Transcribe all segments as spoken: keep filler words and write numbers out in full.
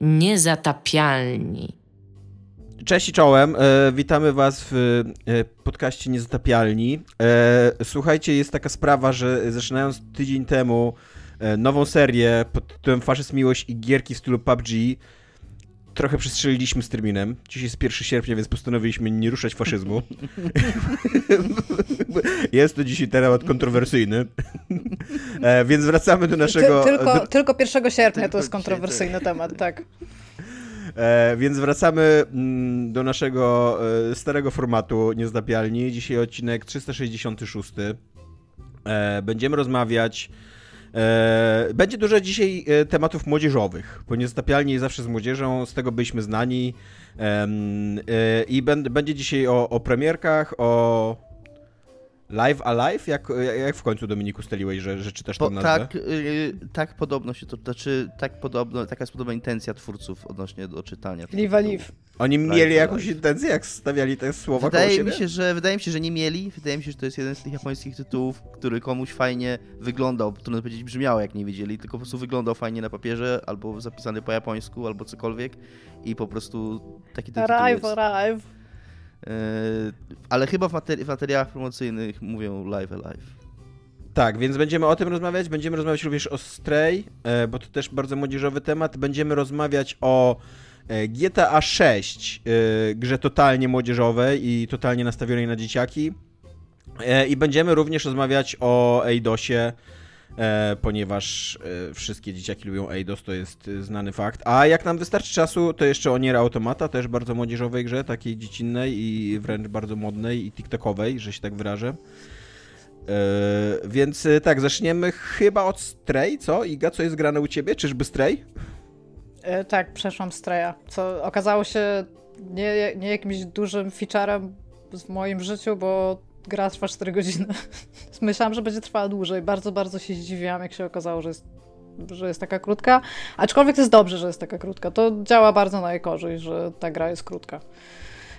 Niezatapialni. Cześć i czołem, e, witamy was w e, podcaście Niezatapialni. E, słuchajcie, jest taka sprawa, że zaczynając tydzień temu e, nową serię pod tytułem Faszyst, Miłość i Gierki w stylu P U B G, trochę przestrzeliliśmy z terminem. Dziś jest pierwszego sierpnia, więc postanowiliśmy nie ruszać faszyzmu. Jest to dzisiaj temat kontrowersyjny. e, więc wracamy do naszego... Ty, tylko, do... tylko pierwszego sierpnia tylko to jest kontrowersyjny dzisiaj, temat, tak. E, więc wracamy m, do naszego e, starego formatu Niezatapialni. Dzisiaj odcinek trzysta sześćdziesiąty szósty. E, będziemy rozmawiać... E, będzie dużo dzisiaj e, tematów młodzieżowych, bo Niezatapialni zawsze z młodzieżą, z tego byliśmy znani. E, e, I ben, będzie dzisiaj o, o premierkach, o... Live A Live? Jak, jak w końcu, Dominiku, ustaliłeś, że, że czytasz tą nazwę? Tak, yy, tak podobno się to, znaczy tak podobno, taka jest podobna intencja twórców odnośnie do czytania. Live A Live. Oni live mieli jakąś live. intencję, jak stawiali te słowa wydaje koło siebie? Mi się, że, wydaje mi się, że nie mieli. Wydaje mi się, że to jest jeden z tych japońskich tytułów, który komuś fajnie wyglądał, trudno powiedzieć brzmiało, jak nie wiedzieli, tylko po prostu wyglądał fajnie na papierze, albo zapisany po japońsku, albo cokolwiek i po prostu taki ten tytuł jest. Arrive, arrive. Ale chyba w, materi- w materiałach promocyjnych mówią Live A Live. Tak, więc będziemy o tym rozmawiać. Będziemy rozmawiać również o Stray, bo to też bardzo młodzieżowy temat. Będziemy rozmawiać o G T A sześć, grze totalnie młodzieżowej i totalnie nastawionej na dzieciaki. I będziemy również rozmawiać o Eidosie, ponieważ wszystkie dzieciaki lubią Eidos, to jest znany fakt. A jak nam wystarczy czasu, to jeszcze o Niera Automata, też bardzo młodzieżowej grze, takiej dziecinnej i wręcz bardzo modnej i tiktokowej, że się tak wyrażę. Więc tak, zaczniemy chyba od Stray, co? Iga, co jest grane u ciebie? Czyżby Stray? E, tak, przeszłam Straya, co okazało się nie, nie jakimś dużym featurem w moim życiu, bo gra trwa cztery godziny. Myślałam, że będzie trwała dłużej. Bardzo, bardzo się zdziwiłam, jak się okazało, że jest, że jest taka krótka. Aczkolwiek to jest dobrze, że jest taka krótka. To działa bardzo na jej korzyść, że ta gra jest krótka.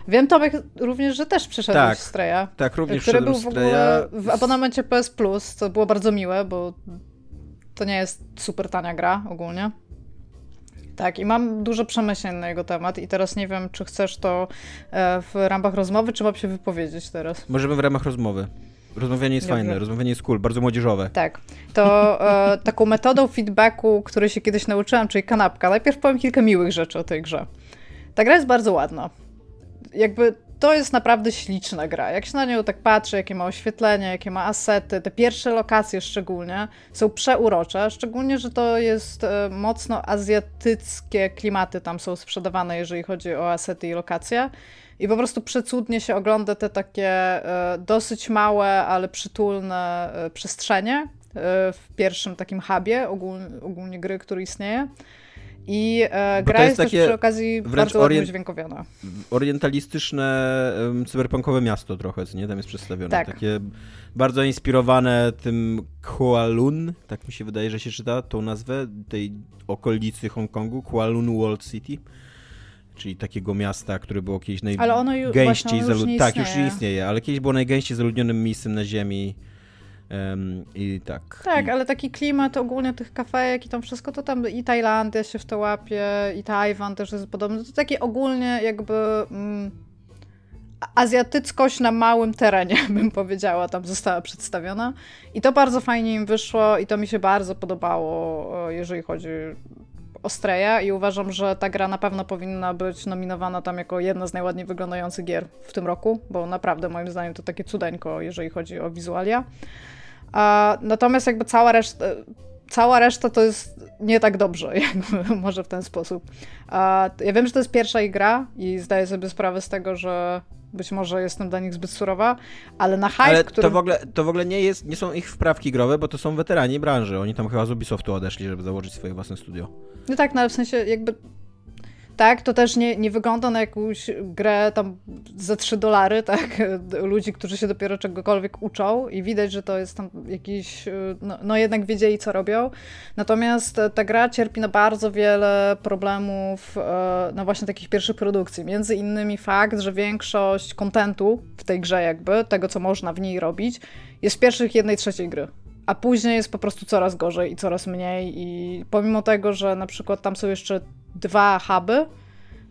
Wiem, Tomek, również, że też przyszedłeś tak, z Straya. Tak, również który był w ogóle w abonamencie P S Plus, co było bardzo miłe, bo to nie jest super tania gra ogólnie. Tak, i mam dużo przemyśleń na jego temat i teraz nie wiem, czy chcesz to w ramach rozmowy, czy mam się wypowiedzieć teraz? Możemy w ramach rozmowy. Rozmawianie jest Dobrze. Fajne, rozmawianie jest cool, bardzo młodzieżowe. Tak, to e, taką metodą feedbacku, której się kiedyś nauczyłam, czyli kanapka. Najpierw powiem kilka miłych rzeczy o tej grze. Ta gra jest bardzo ładna. Jakby to jest naprawdę śliczna gra. Jak się na nią tak patrzy, jakie ma oświetlenie, jakie ma asety, te pierwsze lokacje szczególnie są przeurocze, szczególnie, że to jest mocno azjatyckie klimaty tam są sprzedawane, jeżeli chodzi o asety i lokacje. I po prostu przecudnie się ogląda te takie dosyć małe, ale przytulne przestrzenie w pierwszym takim hubie ogólnie, ogólnie gry, który istnieje. I e, gra jest, jest też przy okazji bardzo ładnie orien- udźwiękowiona. Orientalistyczne, um, cyberpunkowe miasto trochę, nie? Tam jest przedstawione. Tak. Takie bardzo inspirowane tym Kowloon, tak mi się wydaje, że się czyta tą nazwę, tej okolicy Hongkongu, Kowloon Walled City, czyli takiego miasta, które było kiedyś najgęściej zaludnione. Tak, już nie istnieje, ale kiedyś było najgęściej zaludnionym miejscem na ziemi. Um, i tak. Tak, ale taki klimat ogólnie tych kafejek i tam wszystko, to tam i Tajlandia się w to łapie, i Tajwan też jest podobny. To takie ogólnie jakby mm, azjatyckość na małym terenie, bym powiedziała, tam została przedstawiona. I to bardzo fajnie im wyszło i to mi się bardzo podobało, jeżeli chodzi o Straya i uważam, że ta gra na pewno powinna być nominowana tam jako jedna z najładniej wyglądających gier w tym roku, bo naprawdę moim zdaniem to takie cudeńko, jeżeli chodzi o wizualia. Natomiast jakby cała reszta, cała reszta to jest nie tak dobrze, jakby, może w ten sposób. Ja wiem, że to jest pierwsza ich gra i zdaję sobie sprawę z tego, że być może jestem dla nich zbyt surowa, ale na hype, ale którym... to w ogóle, to w ogóle nie, jest, nie są ich wprawki growe, bo to są weterani branży. Oni tam chyba z Ubisoftu odeszli, żeby założyć swoje własne studio. No tak, no ale w sensie jakby... Tak, to też nie, nie wygląda na jakąś grę tam za trzy dolary, tak, ludzi, którzy się dopiero czegokolwiek uczą i widać, że to jest tam jakiś, no, no jednak wiedzieli, co robią. Natomiast ta gra cierpi na bardzo wiele problemów, no właśnie takich pierwszych produkcji. Między innymi fakt, że większość kontentu w tej grze jakby, tego co można w niej robić, jest w pierwszych jednej trzeciej gry. A później jest po prostu coraz gorzej i coraz mniej i pomimo tego, że na przykład tam są jeszcze dwa huby,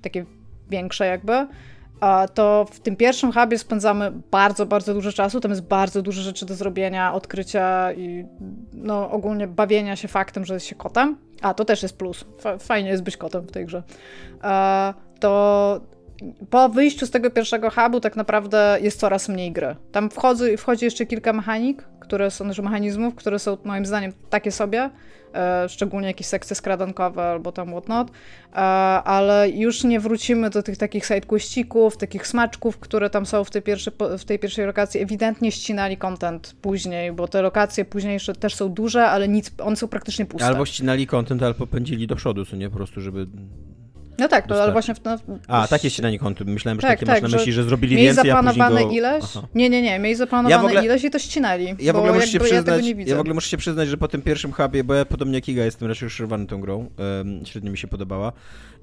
takie większe jakby, to w tym pierwszym hubie spędzamy bardzo, bardzo dużo czasu, tam jest bardzo dużo rzeczy do zrobienia, odkrycia i no ogólnie bawienia się faktem, że jest się kotem. A, to też jest plus, fajnie jest być kotem w tej grze. To po wyjściu z tego pierwszego hubu tak naprawdę jest coraz mniej gry. Tam wchodzi, wchodzi jeszcze kilka mechanik, które są, znaczy mechanizmów, które są moim zdaniem takie sobie, szczególnie jakieś sekcje skradankowe albo tam whatnot, ale już nie wrócimy do tych takich sidequestików, takich smaczków, które tam są w tej, pierwszy, w tej pierwszej lokacji. Ewidentnie ścinali content później, bo te lokacje późniejsze też są duże, ale nic, one są praktycznie puste. Albo ścinali content, albo pędzili do przodu, co nie po prostu, żeby... No tak, no, ale właśnie... W, no, a, takie ścinanie kontu. Myślałem, że tak, takie tak, masz na myśli, że, że zrobili więcej, a później go... Mieli zaplanowane ileś? Aha. Nie, nie, nie. Mieli zaplanowane ja w ogóle... ileś i to ścinali. Ja w ogóle muszę się przyznać, ja, ja w ogóle muszę się przyznać, że po tym pierwszym hubie, bo ja podobnie jak Iga jestem raczej uszrywany tą grą, um, średnio mi się podobała,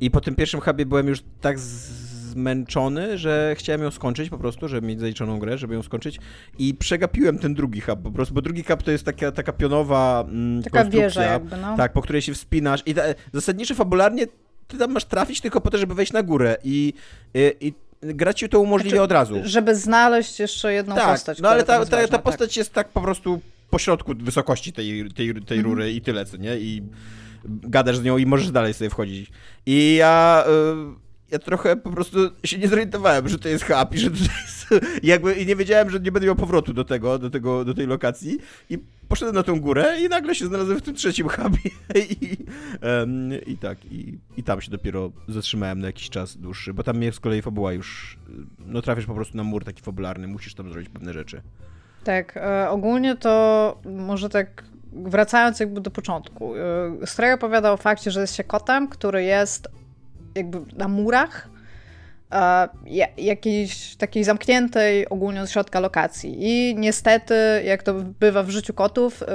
i po tym pierwszym hubie byłem już tak zmęczony, że chciałem ją skończyć po prostu, żeby mieć zaliczoną grę, żeby ją skończyć, i przegapiłem ten drugi hub po prostu, bo drugi hub to jest taka, taka pionowa mm, taka konstrukcja, wieża jakby, no. Tak, po której się wspinasz i ta, zasadniczo fabularnie ty tam masz trafić tylko po to, żeby wejść na górę i, i, i gra ci to umożliwia znaczy, od razu. Żeby znaleźć jeszcze jedną tak, postać. No ale ta, ta, ważna, ta postać tak. Jest tak po prostu pośrodku wysokości tej, tej, tej rury mm. i tyle, co nie? I gadasz z nią i możesz dalej sobie wchodzić. I ja... Y- Ja trochę po prostu się nie zorientowałem, że to jest hub i że to jest... Jakby, i nie wiedziałem, że nie będę miał powrotu do tego, do tego, do tej lokacji. I poszedłem na tą górę i nagle się znalazłem w tym trzecim hubie. I, um, i tak, i, i tam się dopiero zatrzymałem na jakiś czas dłuższy, bo tam mnie z kolei fabuła już... No trafiasz po prostu na mur taki fabularny, musisz tam zrobić pewne rzeczy. Tak, e, ogólnie to może tak... Wracając jakby do początku. E, Stray opowiada o fakcie, że jest się kotem, który jest... jakby na murach e, jakiejś takiej zamkniętej ogólnie od środka lokacji. I niestety, jak to bywa w życiu kotów, e,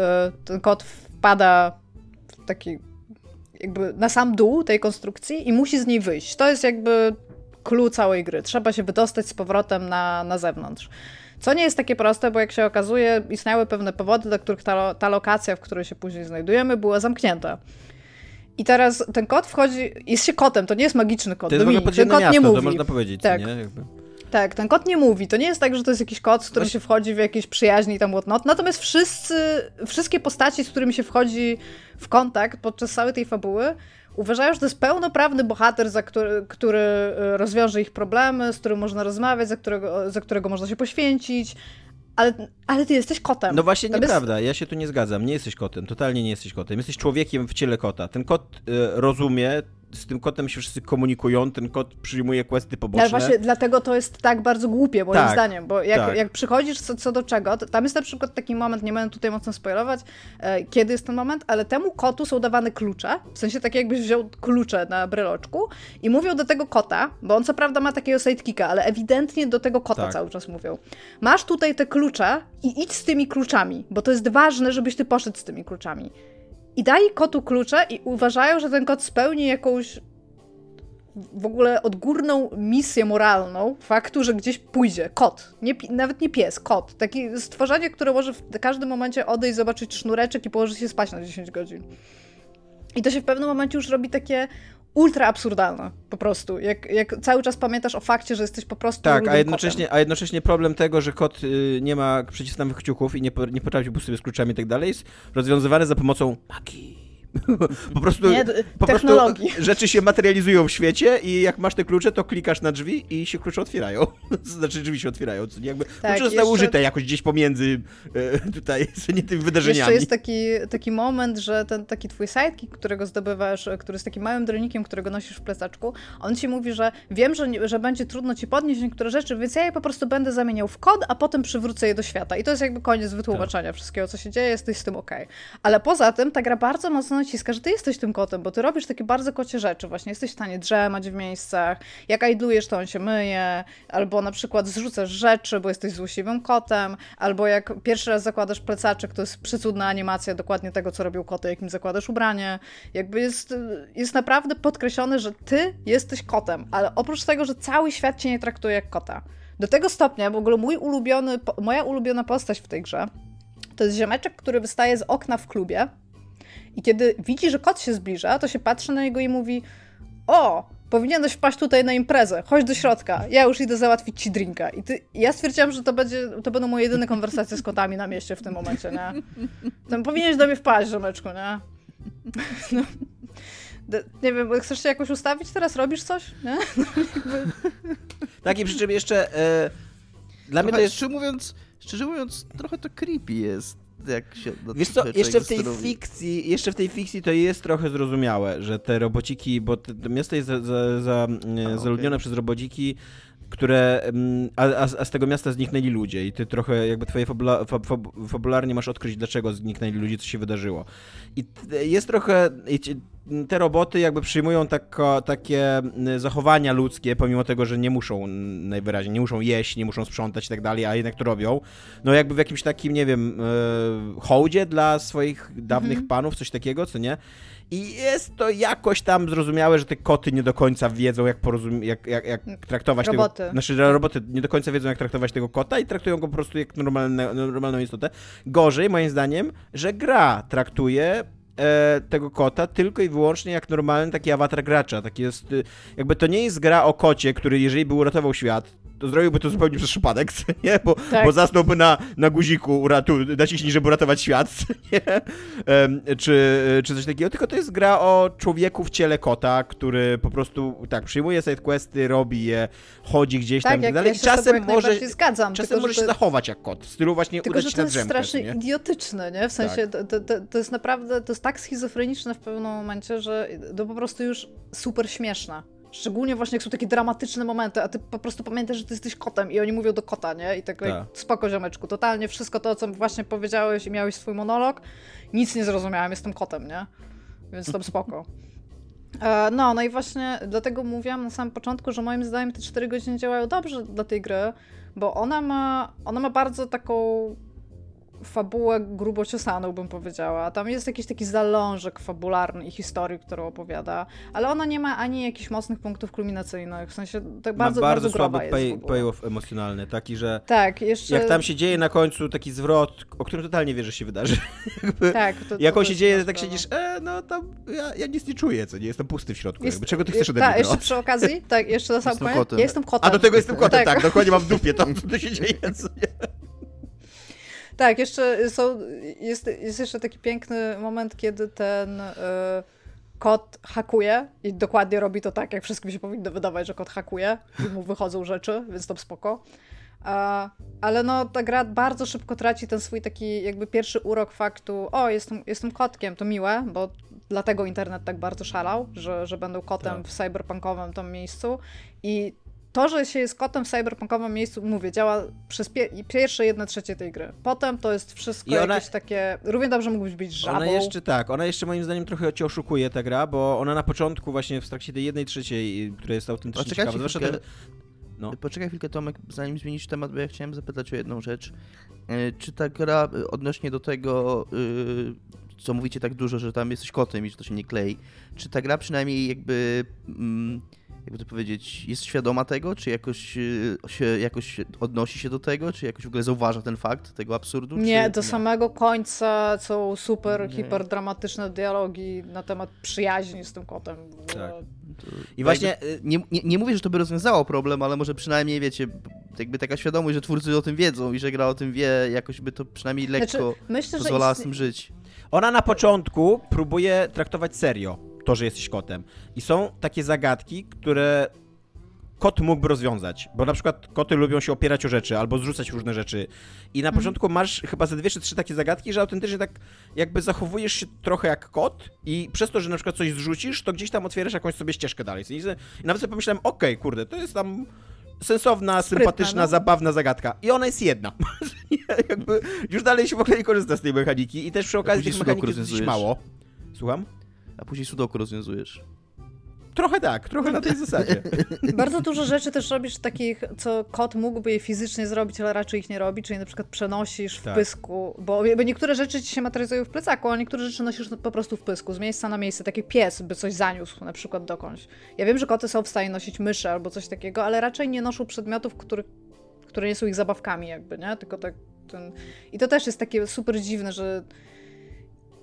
ten kot wpada w taki jakby na sam dół tej konstrukcji i musi z niej wyjść. To jest jakby clue całej gry. Trzeba się wydostać z powrotem na, na zewnątrz. Co nie jest takie proste, bo jak się okazuje, istniały pewne powody, dla których ta, ta lokacja, w której się później znajdujemy, była zamknięta. I teraz ten kot wchodzi, jest się kotem, to nie jest magiczny kot. To jest w ogóle podziemne miasto, nie mówi. To można powiedzieć, tak. Nie? Jakby. Tak, ten kot nie mówi, to nie jest tak, że to jest jakiś kot, z którym Właśnie... się wchodzi w jakieś przyjaźni i tam whatnot, natomiast wszyscy, wszystkie postaci, z którymi się wchodzi w kontakt podczas całej tej fabuły, uważają, że to jest pełnoprawny bohater, za który, który rozwiąże ich problemy, z którym można rozmawiać, za którego, za którego można się poświęcić. Ale, ale ty jesteś kotem. No właśnie to nieprawda, jest... ja się tu nie zgadzam. Nie jesteś kotem, totalnie nie jesteś kotem. Jesteś człowiekiem w ciele kota. Ten kot y, rozumie, z tym kotem się wszyscy komunikują, ten kot przyjmuje questy poboczne. Ale właśnie dlatego to jest tak bardzo głupie, moim tak, zdaniem. Bo jak, tak. jak przychodzisz co, co do czego, to tam jest na przykład taki moment, nie będę tutaj mocno spoilować, e, kiedy jest ten moment, ale temu kotu są dawane klucze, w sensie tak jakbyś wziął klucze na breloczku i mówią do tego kota, bo on co prawda ma takiego sidekicka, ale ewidentnie do tego kota tak. cały czas mówią. Masz tutaj te klucze i idź z tymi kluczami, bo to jest ważne, żebyś ty poszedł z tymi kluczami. I daje kotu klucze i uważają, że ten kot spełni jakąś w ogóle odgórną misję moralną faktu, że gdzieś pójdzie. Kot. Nie, nawet nie pies, kot. Takie stworzenie, które może w każdym momencie odejść, zobaczyć sznureczek i położyć się spać na dziesięć godzin. I to się w pewnym momencie już robi takie ultra absurdalne po prostu. Jak, jak cały czas pamiętasz o fakcie, że jesteś po prostu tak, a jednocześnie, kotem. A jednocześnie problem tego, że kot y, nie ma przycisnionych kciuków i nie, nie potrafi po sobie z kluczami i tak dalej, jest rozwiązywany za pomocą magii. po prostu, nie, po prostu rzeczy się materializują w świecie i jak masz te klucze, to klikasz na drzwi i się klucze otwierają. znaczy drzwi się otwierają. Jakby tak, klucze zostały jeszcze... użyte jakoś gdzieś pomiędzy e, tutaj nie tymi wydarzeniami. Jeszcze jest taki, taki moment, że ten taki twój sidekick, którego zdobywasz, który jest takim małym dronikiem, którego nosisz w plecaczku, on ci mówi, że wiem, że, nie, że będzie trudno ci podnieść niektóre rzeczy, więc ja je po prostu będę zamieniał w kod, a potem przywrócę je do świata. I to jest jakby koniec wytłumaczenia tak. wszystkiego, co się dzieje, jesteś z tym okej. Okay. Ale poza tym ta gra bardzo mocno naciska, że ty jesteś tym kotem, bo ty robisz takie bardzo kocie rzeczy właśnie. Jesteś w stanie drzemać w miejscach, jak ajdujesz, to on się myje, albo na przykład zrzucasz rzeczy, bo jesteś złośliwym kotem, albo jak pierwszy raz zakładasz plecaczek, to jest przecudna animacja dokładnie tego, co robią koty, jak im zakładasz ubranie. Jakby jest, jest naprawdę podkreślone, że ty jesteś kotem, ale oprócz tego, że cały świat cię nie traktuje jak kota. Do tego stopnia, w ogóle mój ulubiony, moja ulubiona postać w tej grze, to jest ziomeczek, który wystaje z okna w klubie. I kiedy widzi, że kot się zbliża, to się patrzy na niego i mówi: o, powinieneś wpaść tutaj na imprezę, chodź do środka, ja już idę załatwić ci drinka. I ty, ja stwierdziłam, że to, będzie, to będą moje jedyne konwersacje z kotami na mieście w tym momencie, nie? Tam powinieneś do mnie wpaść, rzemeczku, nie? No. Nie wiem, chcesz się jakoś ustawić teraz? Robisz coś? Nie? No, jakby... Tak, i przy czym jeszcze e, dla trochę mnie to jest... Szczerze mówiąc, szczerze mówiąc, trochę to creepy jest. Jak się Wiesz co, jeszcze w, tej fikcji, jeszcze w tej fikcji to jest trochę zrozumiałe, że te robociki, bo te, to miasto jest za, za, za, a, zaludnione okay. przez robociki, które, a, a z tego miasta zniknęli ludzie i ty trochę jakby twoje fabula, fab, fab, fabularnie masz odkryć, dlaczego zniknęli ludzie, co się wydarzyło. I jest trochę, i te roboty jakby przyjmują tako, takie zachowania ludzkie, pomimo tego, że nie muszą najwyraźniej, nie muszą jeść, nie muszą sprzątać i tak dalej, a jednak to robią. No jakby w jakimś takim, nie wiem, hołdzie dla swoich dawnych mhm. panów, coś takiego, co nie? I jest to jakoś tam zrozumiałe, że te koty nie do końca wiedzą, jak, porozum- jak, jak, jak traktować roboty. tego... Znaczy, roboty nie do końca wiedzą, jak traktować tego kota i traktują go po prostu jak normalne, normalną istotę. Gorzej, moim zdaniem, że gra traktuje e, tego kota tylko i wyłącznie jak normalny taki awatar gracza. Taki jest, jakby to nie jest gra o kocie, który jeżeli by uratował świat, to zrobiłby to zupełnie przez przypadek, nie? Bo, tak. bo zasnąłby na, na guziku, uratu- naciśnij, żeby uratować świat, nie? Um, czy, czy coś takiego. Tylko to jest gra o człowieku w ciele kota, który po prostu tak przyjmuje sidequesty, robi je, chodzi gdzieś tak, tam i tak dalej. I czasem może, zgadzam, czasem tylko, może się to... zachować jak kot, w stylu właśnie udać się na drzemkę. Tylko, że to jest strasznie idiotyczne, nie? W sensie tak. to, to, to jest naprawdę, to jest tak schizofreniczne w pewnym momencie, że to po prostu już super śmieszne. Szczególnie właśnie jak są takie dramatyczne momenty, a ty po prostu pamiętasz, że ty jesteś kotem i oni mówią do kota, nie? I tak, tak. spoko ziomeczku, totalnie wszystko to, co właśnie powiedziałeś i miałeś swój monolog, nic nie zrozumiałem, jestem kotem, nie? Więc tam spoko. E, no, no i właśnie dlatego mówiłam na samym początku, że moim zdaniem te cztery godziny działają dobrze dla tej gry, bo ona ma, ona ma bardzo taką... fabułę grubo ciosaną, bym powiedziała. Tam jest jakiś taki zalążek fabularny i historii, którą opowiada, ale ona nie ma ani jakichś mocnych punktów kulminacyjnych, w sensie tak bardzo, ma bardzo, bardzo słaby pay, payoff emocjonalny, taki, że tak, jeszcze... jak tam się dzieje na końcu taki zwrot, o którym totalnie wiesz, że się wydarzy. Tak, to, jak on się dzieje, to tak siedzisz, e, no tam ja, ja nic nie czuję, co nie, jestem pusty w środku. Jest, jakby. Czego ty chcesz ode mnie? Tak, jeszcze przy okazji, tak, jeszcze na sam koniec, ja jestem kotem. A do tego jestem kotem, tak, tak dokładnie mam w dupie to, co się dzieje, co nie. Tak, jeszcze są, jest, jest jeszcze taki piękny moment, kiedy ten y, kot hakuje i dokładnie robi to tak, jak wszystkim się powinno wydawać, że kot hakuje i mu wychodzą rzeczy, więc to spoko. A, ale no ta gra bardzo szybko traci ten swój taki jakby pierwszy urok faktu, o jestem, jestem kotkiem, to miłe, bo dlatego internet tak bardzo szalał, że, że będą kotem tak. w cyberpunkowym tam miejscu i to, że się jest kotem w cyberpunkowym miejscu, mówię, działa przez pie- pierwsze jedne trzecie tej gry. Potem to jest wszystko ona, jakieś takie... Równie dobrze mógłbyś być żabą. Ona jeszcze tak, ona jeszcze moim zdaniem trochę cię oszukuje, ta gra, bo ona na początku właśnie w trakcie tej jednej trzeciej, która jest autentycznie ciekawa... Chwilkę, ten... no. Poczekaj chwilkę, Tomek, zanim zmienisz temat, bo ja chciałem zapytać o jedną rzecz. Czy ta gra odnośnie do tego... Yy... co mówicie tak dużo, że tam jesteś kotem i że to się nie klei. Czy ta gra przynajmniej jakby, jakby to powiedzieć, jest świadoma tego? Czy jakoś, się, jakoś odnosi się do tego? Czy jakoś w ogóle zauważa ten fakt tego absurdu? Nie, czy... do samego końca są super, nie. hiperdramatyczne dialogi na temat przyjaźni z tym kotem. Tak. I właśnie nie, nie, nie mówię, że to by rozwiązało problem, ale może przynajmniej, wiecie, jakby taka świadomość, że twórcy o tym wiedzą i że gra o tym wie, jakoś by to przynajmniej lekko znaczy, pozwalała z istnie... tym żyć. Ona na początku próbuje traktować serio to, że jesteś kotem. I są takie zagadki, które kot mógłby rozwiązać, bo na przykład koty lubią się opierać o rzeczy albo zrzucać różne rzeczy. I na początku masz chyba ze dwie czy trzy takie zagadki, że autentycznie tak jakby zachowujesz się trochę jak kot i przez to, że na przykład coś zrzucisz, to gdzieś tam otwierasz jakąś sobie ścieżkę dalej. I nawet sobie pomyślałem, okej, okay, kurde, to jest tam... sensowna, sprytna, sympatyczna, no. zabawna zagadka. I ona jest jedna. Jakby już dalej się w ogóle nie korzysta z tej mechaniki i też przy okazji tych mechaniki jest dość mało. Słucham? A później sudoku rozwiązujesz. Trochę tak, trochę na tej zasadzie. Bardzo dużo rzeczy też robisz takich, co kot mógłby je fizycznie zrobić, ale raczej ich nie robi, czyli na przykład przenosisz w tak. pysku, bo niektóre rzeczy ci się materializują w plecaku, a niektóre rzeczy nosisz po prostu w pysku, z miejsca na miejsce, taki pies by coś zaniósł na przykład dokądś. Ja wiem, że koty są w stanie nosić myszy albo coś takiego, ale raczej nie noszą przedmiotów, który, które nie są ich zabawkami jakby, nie? Tylko tak ten... I to też jest takie super dziwne, że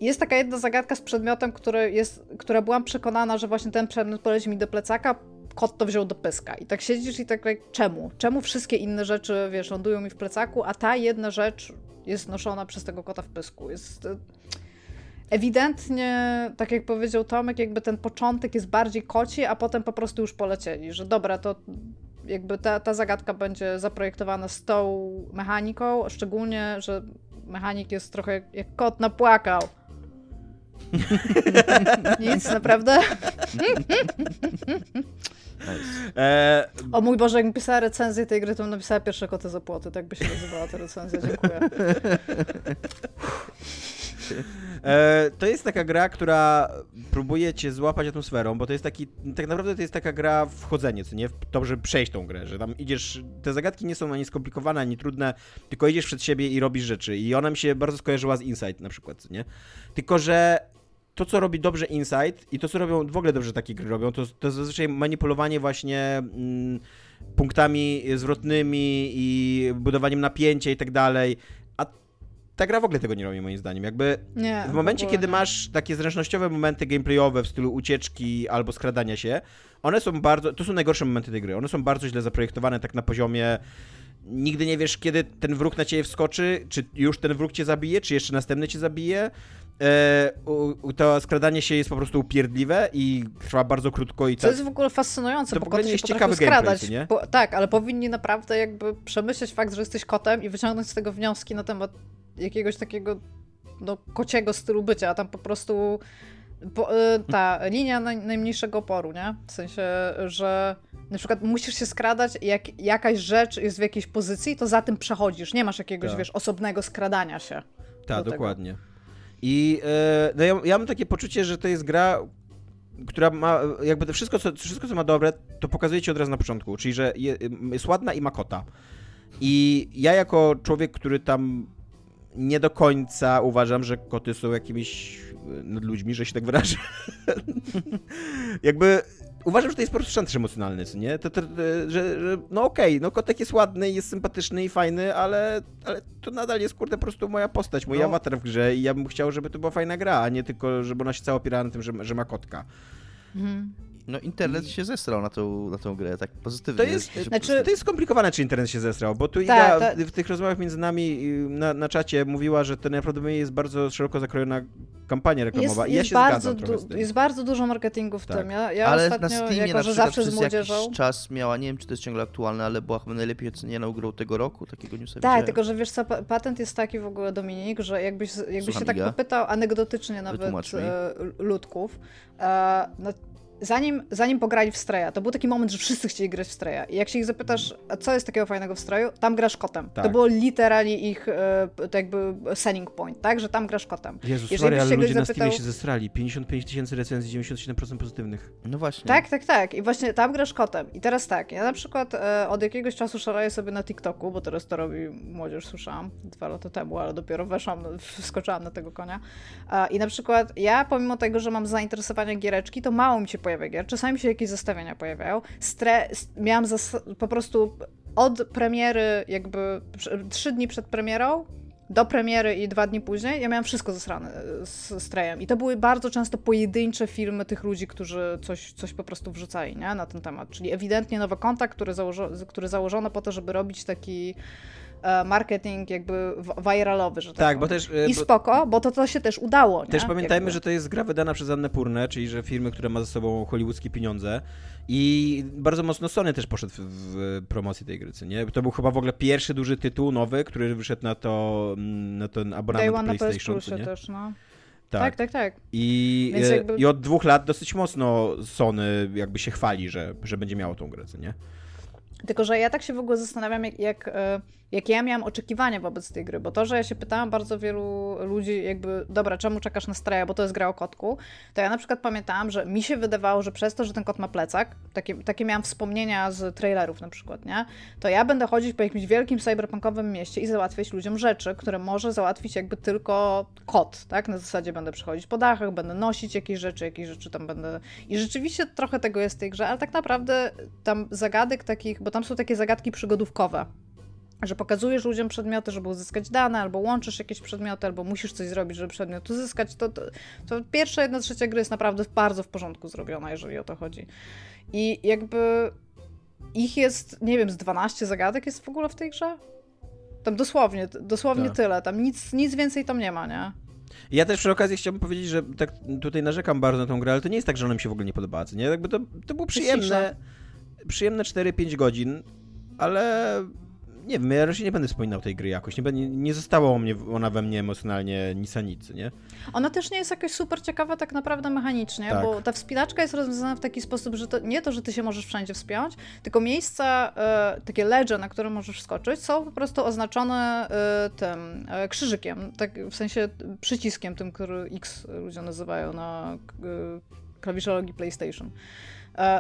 Jest taka jedna zagadka z przedmiotem, który jest, która byłam przekonana, że właśnie ten przedmiot poleci mi do plecaka, kot to wziął do pyska. I tak siedzisz i tak jak, czemu? Czemu wszystkie inne rzeczy, wiesz, lądują mi w plecaku, a ta jedna rzecz jest noszona przez tego kota w pysku. Jest... Ewidentnie, tak jak powiedział Tomek, jakby ten początek jest bardziej koci, a potem po prostu już polecieli, że dobra, to jakby ta, ta zagadka będzie zaprojektowana z tą mechaniką, szczególnie, że mechanik jest trochę jak, jak kot napłakał. Nic, naprawdę? Nice. Eee... O mój Boże, jak mi pisała recenzję tej gry, to bym napisała pierwsze koty za płoty, tak by się nazywała ta recenzja, dziękuję. E, to jest taka gra, która próbuje cię złapać atmosferą, bo to jest taki, tak naprawdę to jest taka gra wchodzenie, co nie? To, żeby przejść tą grę, że tam idziesz, te zagadki nie są ani skomplikowane, ani trudne, tylko idziesz przed siebie i robisz rzeczy i ona mi się bardzo skojarzyła z Inside na przykład, co nie? Tylko, że to, co robi dobrze Inside i to, co robią, w ogóle dobrze takie gry robią, to, to zazwyczaj manipulowanie właśnie... Mm, punktami zwrotnymi i budowaniem napięcia i tak dalej. Ta gra w ogóle tego nie robi, moim zdaniem. Jakby nie, w momencie, w kiedy nie. masz takie zręcznościowe momenty gameplayowe w stylu ucieczki albo skradania się, one są bardzo... To są najgorsze momenty tej gry. One są bardzo źle zaprojektowane tak na poziomie... Nigdy nie wiesz, kiedy ten wróg na ciebie wskoczy, czy już ten wróg cię zabije, czy jeszcze następny cię zabije. E, u, to skradanie się jest po prostu upierdliwe i trwa bardzo krótko i tak. To jest w ogóle fascynujące, to bo koty się potrafią skradać. Nie? Bo, tak, ale powinni naprawdę jakby przemyśleć fakt, że jesteś kotem i wyciągnąć z tego wnioski na temat jakiegoś takiego, no, kociego stylu bycia, a tam po prostu po, ta linia naj, najmniejszego oporu, nie? W sensie, że na przykład musisz się skradać i jak jakaś rzecz jest w jakiejś pozycji, to za tym przechodzisz, nie masz jakiegoś, tak. wiesz, osobnego skradania się. Tak, dokładnie. Tego. I yy, no ja, ja mam takie poczucie, że to jest gra, która ma, jakby to wszystko, co, wszystko, co ma dobre, to pokazuje ci od razu na początku, czyli że je, jest ładna i ma kota. I ja jako człowiek, który tam nie do końca uważam, że koty są jakimiś ludźmi, że się tak wyrażę. Jakby uważam, że to jest po prostu szantaż emocjonalny, nie? To, to, to, że, że, no okej, okay, no kotek jest ładny, jest sympatyczny i fajny, ale, ale to nadal jest, kurde, po prostu moja postać, mój no. awatar w grze i ja bym chciał, żeby to była fajna gra, a nie tylko, żeby ona się cała opierała na tym, że, że ma kotka. Mhm. No internet się zesrał na tą, na tą grę, tak pozytywnie. To jest, znaczy... to jest skomplikowane, czy internet się zesrał, bo tu Iga ta, ta... w tych rozmowach między nami na, na czacie mówiła, że to naprawdę jest bardzo szeroko zakrojona kampania reklamowa. Jest, I ja jest się bardzo zgadzam du- Jest bardzo dużo marketingu w tak. tym. Ja, ja ale ostatnio, na Steamie jako, na że zawsze przez z młodzieżą... jakiś czas miała, nie wiem, czy to jest ciągle aktualne, ale była chyba najlepiej ocenianą grą tego roku, takiego newsa. Tak, tylko że wiesz co, patent jest taki w ogóle, Dominik, że jakbyś, jakbyś się Iga? tak popytał anegdotycznie nawet ludków, e, no, Zanim, zanim pograli w Straya, to był taki moment, że wszyscy chcieli grać w Straya. I jak się ich zapytasz, co jest takiego fajnego w Strayu, tam grasz kotem. Tak. To było literalnie ich to jakby selling point, tak? Że tam grasz kotem. Jezus, sorry, ale ludzie na Steamie się zesrali. pięćdziesiąt pięć tysięcy recenzji, dziewięćdziesiąt siedem procent pozytywnych. No właśnie. Tak, tak, tak. I właśnie tam grasz kotem. I teraz tak, ja na przykład e, od jakiegoś czasu szaleję sobie na TikToku, bo teraz to robi młodzież, słyszałam dwa lata temu, ale dopiero weszłam, wskoczyłam na tego konia. E, I na przykład ja, pomimo tego, że mam zainteresowanie giereczki, to mało mi się gier. Czasami się jakieś zestawienia pojawiają. Stre- miałam zas- po prostu od premiery, jakby trzy dni przed premierą do premiery i dwa dni później, ja miałam wszystko zesrane z Strayem. I to były bardzo często pojedyncze filmy tych ludzi, którzy coś, coś po prostu wrzucali, nie? Na ten temat. Czyli ewidentnie nowy kontakt, który, założo- który założono po to, żeby robić taki marketing jakby viralowy, że tak, tak bo też, i bo, spoko, bo to, to się też udało. Też nie? pamiętajmy, jakby. że to jest gra wydana przez Annapurnę, czyli że firmy, które ma ze sobą hollywoodzkie pieniądze i bardzo mocno Sony też poszedł w, w promocji tej gry, nie? To był chyba w ogóle pierwszy duży tytuł nowy, który wyszedł na to na ten abonament Day One PlayStation. Na P S Plusie też, no. Tak, tak, tak. tak. I, jakby... I od dwóch lat dosyć mocno Sony jakby się chwali, że, że będzie miało tą grę, nie? Tylko, że ja tak się w ogóle zastanawiam, jak, jak, jak ja miałam oczekiwania wobec tej gry, bo to, że ja się pytałam bardzo wielu ludzi, jakby, dobra, czemu czekasz na Straya, bo to jest gra o kotku, to ja na przykład pamiętałam, że mi się wydawało, że przez to, że ten kot ma plecak, takie, takie miałam wspomnienia z trailerów na przykład, nie, to ja będę chodzić po jakimś wielkim cyberpunkowym mieście i załatwiać ludziom rzeczy, które może załatwić jakby tylko kot, tak, na zasadzie będę przechodzić po dachach, będę nosić jakieś rzeczy, jakieś rzeczy tam będę... I rzeczywiście trochę tego jest w tej grze, ale tak naprawdę tam zagadek takich, bo tam są takie zagadki przygodówkowe. że pokazujesz ludziom przedmioty, żeby uzyskać dane, albo łączysz jakieś przedmioty, albo musisz coś zrobić, żeby przedmiot uzyskać, to, to, to pierwsza jedna trzecia gry jest naprawdę bardzo w porządku zrobiona, jeżeli o to chodzi. I jakby ich jest, nie wiem, z dwanaście zagadek jest w ogóle w tej grze? Tam dosłownie, dosłownie tak. Tyle, tam nic, nic więcej tam nie ma, nie? Ja też przy okazji chciałbym powiedzieć, że tak tutaj narzekam bardzo na tą grę, ale to nie jest tak, że ona mi się w ogóle nie podobała, nie? Jakby to, to było przyjemne, przyjemne cztery pięć godzin, ale... Nie wiem, ja raczej nie będę wspominał tej gry jakoś, nie, nie została u mnie, ona we mnie emocjonalnie nic a nic, nie? Ona też nie jest jakaś super ciekawa tak naprawdę mechanicznie, tak. Bo ta wspinaczka jest rozwiązana w taki sposób, że to, nie to, że ty się możesz wszędzie wspiąć, tylko miejsca, y, takie ledge, na które możesz skoczyć, są po prostu oznaczone y, tym y, krzyżykiem, tak w sensie przyciskiem tym, który X ludzie nazywają na y, klawiszologii PlayStation.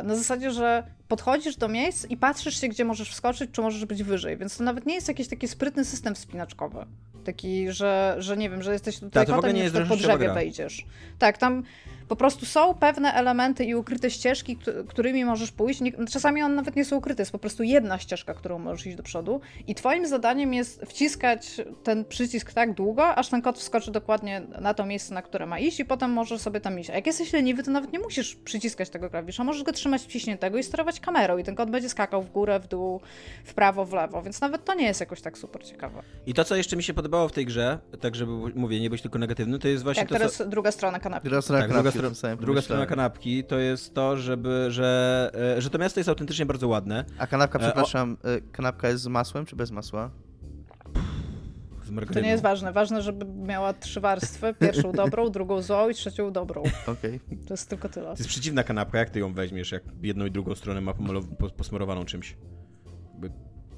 Na zasadzie, że podchodzisz do miejsc i patrzysz się, gdzie możesz wskoczyć, czy możesz być wyżej, więc to nawet nie jest jakiś taki sprytny system wspinaczkowy. Taki, że, że nie wiem, że jesteś tutaj Ta, kotem i po drzewie wejdziesz. Tak, tam po prostu są pewne elementy i ukryte ścieżki, którymi możesz pójść. Czasami one nawet nie są ukryte, jest po prostu jedna ścieżka, którą możesz iść do przodu i twoim zadaniem jest wciskać ten przycisk tak długo, aż ten kot wskoczy dokładnie na to miejsce, na które ma iść i potem możesz sobie tam iść. A jak jesteś leniwy, to nawet nie musisz przyciskać tego klawisza, możesz go trzymać wciśniętego i sterować kamerą i ten kot będzie skakał w górę, w dół, w prawo, w lewo, więc nawet to nie jest jakoś tak super ciekawe. I to, co jeszcze mi się podoba w tej grze, tak żeby, mówię, nie być tylko negatywny, to jest właśnie tak, to, teraz co... druga strona kanapki. Druga strona tak, kanapki. Druga, str... druga strona kanapki to jest to, żeby, że, że to miasto jest autentycznie bardzo ładne. A kanapka, przepraszam, o... kanapka jest z masłem czy bez masła? To nie jest ważne. Ważne, żeby miała trzy warstwy. Pierwszą dobrą, drugą złą i trzecią dobrą. Okay. To jest tylko tyle. To jest przeciwna kanapka, jak ty ją weźmiesz, jak jedną i drugą stronę ma pomalow- posmarowaną czymś. Jakby...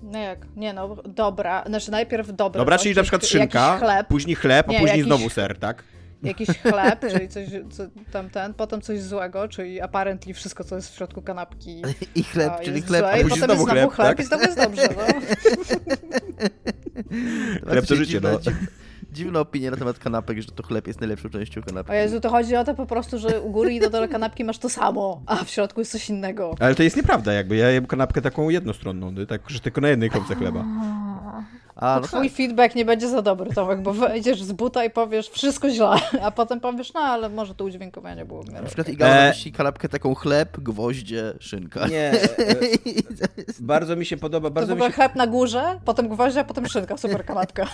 No jak? Nie no, dobra. Znaczy najpierw dobra. Dobra, no, czyli na przykład szynka, chleb. Później chleb, a nie, później jakiś, znowu ser, tak? Jakiś chleb, czyli coś co, tam ten, potem coś złego, czyli apparently wszystko, co jest w środku kanapki. I chleb, a, czyli chleb, złe, a później potem znowu chleb, chleb tak? I znowu jest dobrze, no. Chleb to życie, no. Dziwna opinia na temat kanapek, że to chleb jest najlepszą częścią kanapki. O Jezu, to chodzi o to po prostu, że u góry i na dole kanapki masz to samo, a w środku jest coś innego. Ale to jest nieprawda jakby, ja jem kanapkę taką jednostronną, tak, że tylko na jednej kropce chleba. A, no twój tak. feedback nie będzie za dobry, Tomek, bo wejdziesz z buta i powiesz wszystko źle, a potem powiesz, no ale może to udźwiękowanie było w miarę. Na przykład Iga nosi kanapkę taką chleb, gwoździe, szynka. Nie, bardzo mi się podoba. Bardzo to mi się... chleb na górze, potem gwoździe, a potem szynka, super kanapka.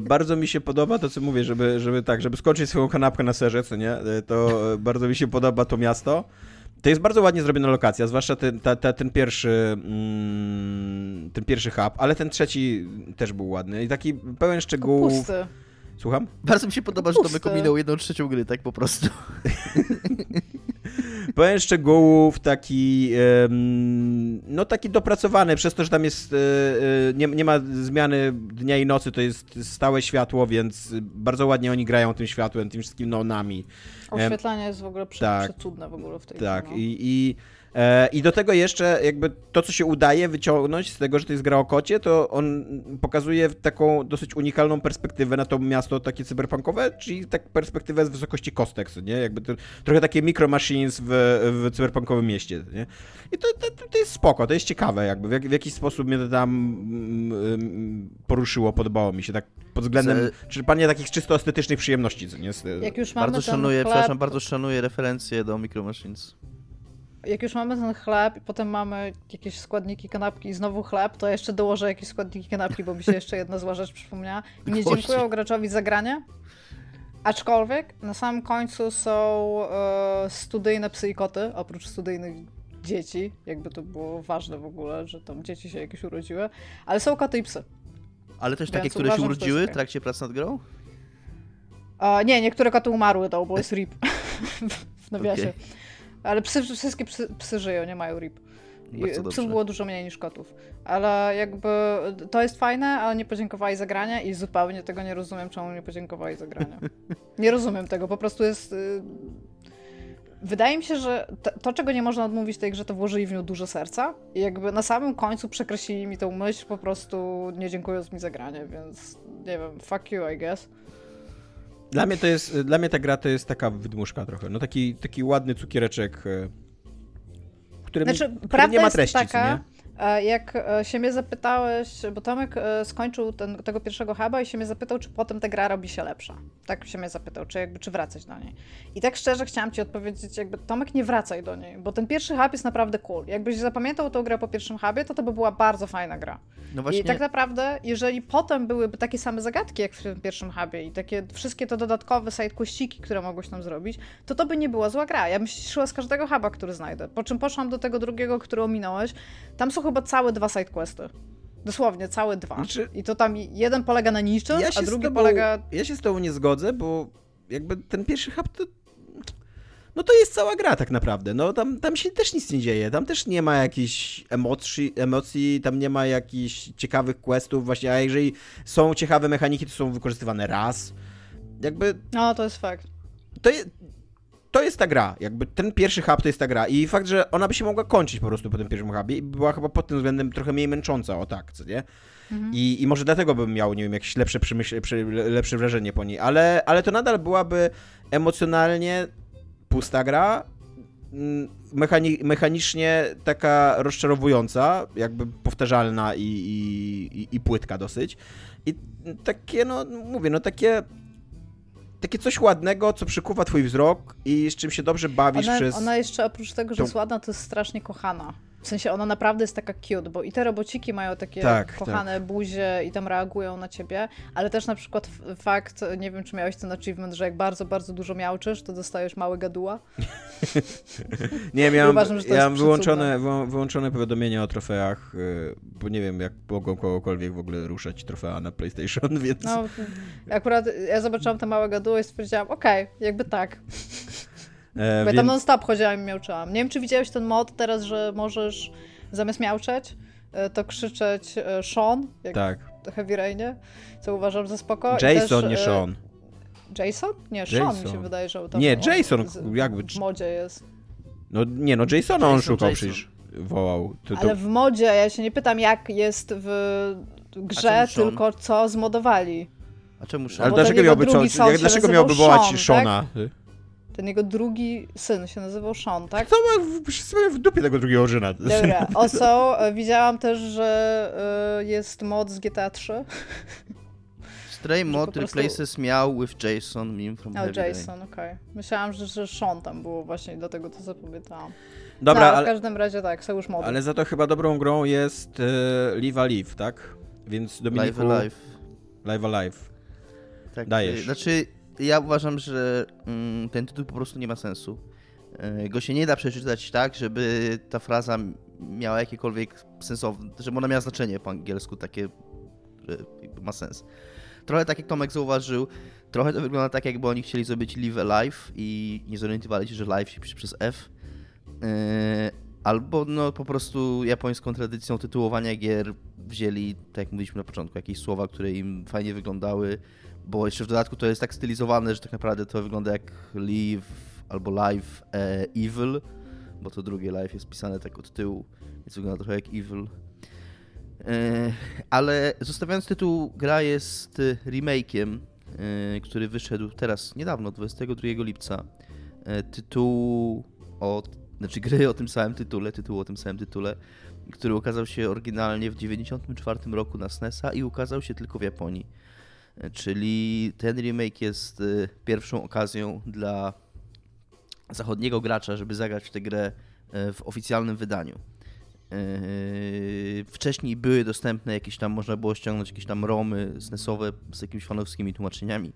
Bardzo mi się podoba to, co mówię, żeby, żeby tak, żeby skończyć swoją kanapkę na serze, co nie, to bardzo mi się podoba to miasto. To jest bardzo ładnie zrobiona lokacja, zwłaszcza ten, ta, ta, ten pierwszy mm, ten pierwszy hub, ale ten trzeci też był ładny i taki pełen szczegółów. Pusty. Słucham? Bardzo mi się podoba, Pusty. Że Tomek ominął jedną trzecią gry, tak po prostu. Pełen szczegółów, taki um, no taki dopracowany, przez to, że tam jest um, nie, nie ma zmiany dnia i nocy, to jest stałe światło, więc bardzo ładnie oni grają tym światłem, tym wszystkim neonami. Oświetlanie jest w ogóle prze, tak, przecudne w ogóle w tej tak, grze. No. I, i, e, I do tego jeszcze jakby to, co się udaje wyciągnąć z tego, że to jest gra o kocie, to on pokazuje taką dosyć unikalną perspektywę na to miasto takie cyberpunkowe, czyli tak perspektywę z wysokości kostek, nie? Jakby to, trochę takie micro machines w, w cyberpunkowym mieście, nie? I to, to, to jest spoko, to jest ciekawe jakby, w, jak, w jakiś sposób mnie to tam mm, poruszyło, podobało mi się tak pod względem z... czerpania takich czysto estetycznych przyjemności, co nie? Z, jak już mamy bardzo szanuję, chleb... przepraszam, bardzo szanuję referencje do micro machines. Jak już mamy ten chleb i potem mamy jakieś składniki kanapki i znowu chleb, to jeszcze dołożę jakieś składniki kanapki, bo mi się jeszcze jedna zła rzecz przypomniała. Nie dziękuję graczowi za granie, aczkolwiek na samym końcu są e, studyjne psy i koty, oprócz studyjnych dzieci, jakby to było ważne w ogóle, że tam dzieci się jakieś urodziły, ale są koty i psy. Ale też takie, więc które uważam, się urodziły w trakcie prac nad grą? E, nie, niektóre koty umarły, to, bo jest rip w nawiasie. Okay. Ale psy, wszystkie psy, psy żyją, nie mają rip. Psów było dużo mniej niż kotów. Ale jakby to jest fajne, ale nie podziękowali za granie i zupełnie tego nie rozumiem, czemu nie podziękowali za granie. Nie rozumiem tego, po prostu jest... Wydaje mi się, że to, czego nie można odmówić tej grze, to włożyli w nią dużo serca i jakby na samym końcu przekreślili mi tą myśl, po prostu nie dziękując mi za granie, więc nie wiem, fuck you I guess. Dla mnie to jest, dla mnie ta gra to jest taka wydmuszka trochę, no taki, taki ładny cukiereczek, który, znaczy, który nie ma treści, taka, nie? jak się mnie zapytałeś, bo Tomek skończył ten, tego pierwszego huba i się mnie zapytał, czy potem ta gra robi się lepsza. Tak się mnie zapytał, czy jakby, czy wracać do niej. I tak szczerze chciałam ci odpowiedzieć, jakby Tomek, nie wracaj do niej, bo ten pierwszy hub jest naprawdę cool. Jakbyś zapamiętał tą grę po pierwszym hubie, to to by była bardzo fajna gra. No właśnie... I tak naprawdę, jeżeli potem byłyby takie same zagadki jak w tym pierwszym hubie i takie wszystkie te dodatkowe side-questy, które mogłeś tam zrobić, to to by nie była zła gra. Ja bym się cieszyła z każdego huba, który znajdę. Po czym poszłam do tego drugiego, który ominąłeś. Tam są chyba całe dwa sidequesty. Dosłownie, całe dwa. Znaczy, i to tam jeden polega na niczym, ja a drugi tobą, polega... Ja się z tobą nie zgodzę, bo jakby ten pierwszy hub to... No to jest cała gra tak naprawdę. No tam, tam się też nic nie dzieje. Tam też nie ma jakichś emocji, emocji, tam nie ma jakichś ciekawych questów właśnie, a jeżeli są ciekawe mechaniki, to są wykorzystywane raz. Jakby... No, to jest fakt. To jest... To jest ta gra, jakby ten pierwszy hub to jest ta gra i fakt, że ona by się mogła kończyć po prostu po tym pierwszym hubie i była chyba pod tym względem trochę mniej męcząca, o tak, co nie? Mhm. I, I może dlatego bym miał, nie wiem, jakieś lepsze, przymyśl, przy, lepsze wrażenie po niej, ale, ale to nadal byłaby emocjonalnie pusta gra, mechani- mechanicznie taka rozczarowująca, jakby powtarzalna i, i, i, i płytka dosyć i takie, no mówię, no takie... Takie coś ładnego, co przykuwa twój wzrok i z czym się dobrze bawisz ona, przez... Ona jeszcze oprócz tego, że to... jest ładna, to jest strasznie kochana. W sensie ona naprawdę jest taka cute, bo i te robociki mają takie tak, kochane tak. buzie i tam reagują na ciebie, ale też na przykład fakt, nie wiem czy miałeś ten achievement, że jak bardzo, bardzo dużo miałczysz, to dostajesz małe gaduła. Nie, miałem, uważam, że to ja mam wyłączone, wyłączone powiadomienie o trofeach, bo nie wiem jak mogą kogokolwiek w ogóle ruszać trofea na PlayStation, więc... No, akurat ja zobaczyłam te małe gaduły i stwierdziłam, okej, okay, jakby tak. E, Bo ja tam więc... non stop chodziłam i miauczyłam. Nie wiem, czy widziałeś ten mod teraz, że możesz zamiast miauczeć, to krzyczeć Sean, jak tak. Heavy Rainie, co uważam za spoko. Jason, też, nie Sean. Jason? Nie, Jason. Sean mi się wydaje, że tam nie, Jason z, jakby... w modzie jest. No nie, no Jasona Jason, on szukał Jason. Przecież, wołał. To, to... Ale w modzie, ja się nie pytam jak jest w grze, tylko co zmodowali. A czemu Sean? No, ale dlaczego miałby, co, jak, dlaczego miałby wołać Sean, Seana? Tak? Ten jego drugi syn się nazywał Sean, tak? Co ma w, w dupie tego drugiego żyna? Dobra, also, widziałam też, że y, jest mod z G T A trzy. Stray mod replaces prostu... miał with Jason meme from oh, Jason, okej. Okay. Myślałam, że, że Sean tam było właśnie, dlatego to zapamiętałam. Dobra, no, ale... w każdym razie tak, sojusz mod. Ale za to chyba dobrą grą jest y, Live A Live, tak? Więc Dominiku... Live A Live. Live A Live. Tak, dajesz. Y, znaczy... Ja uważam, że mm, ten tytuł po prostu nie ma sensu. Yy, go się nie da przeczytać tak, żeby ta fraza miała jakiekolwiek sensowne, żeby ona miała znaczenie po angielsku, takie, że ma sens. Trochę tak jak Tomek zauważył, trochę to wygląda tak, jakby oni chcieli zrobić Live A Live i nie zorientowali się, że live się pisze przez F. Yy, albo no po prostu japońską tradycją tytułowania gier wzięli, tak jak mówiliśmy na początku, jakieś słowa, które im fajnie wyglądały. Bo jeszcze w dodatku to jest tak stylizowane, że tak naprawdę to wygląda jak live albo live e, evil, bo to drugie live jest pisane tak od tyłu, więc wygląda trochę jak evil. E, ale zostawiając tytuł, gra jest remake'iem, e, który wyszedł teraz niedawno, dwudziestego drugiego lipca. E, tytułu o, znaczy gry o tym samym tytule, tytuł o tym samym tytule, który ukazał się oryginalnie w dziewięćdziesiątym czwartym roku na S N E S a i ukazał się tylko w Japonii. Czyli ten remake jest pierwszą okazją dla zachodniego gracza, żeby zagrać w tę grę w oficjalnym wydaniu. Wcześniej były dostępne jakieś tam, można było ściągnąć jakieś tam romy snesowe z jakimiś fanowskimi tłumaczeniami.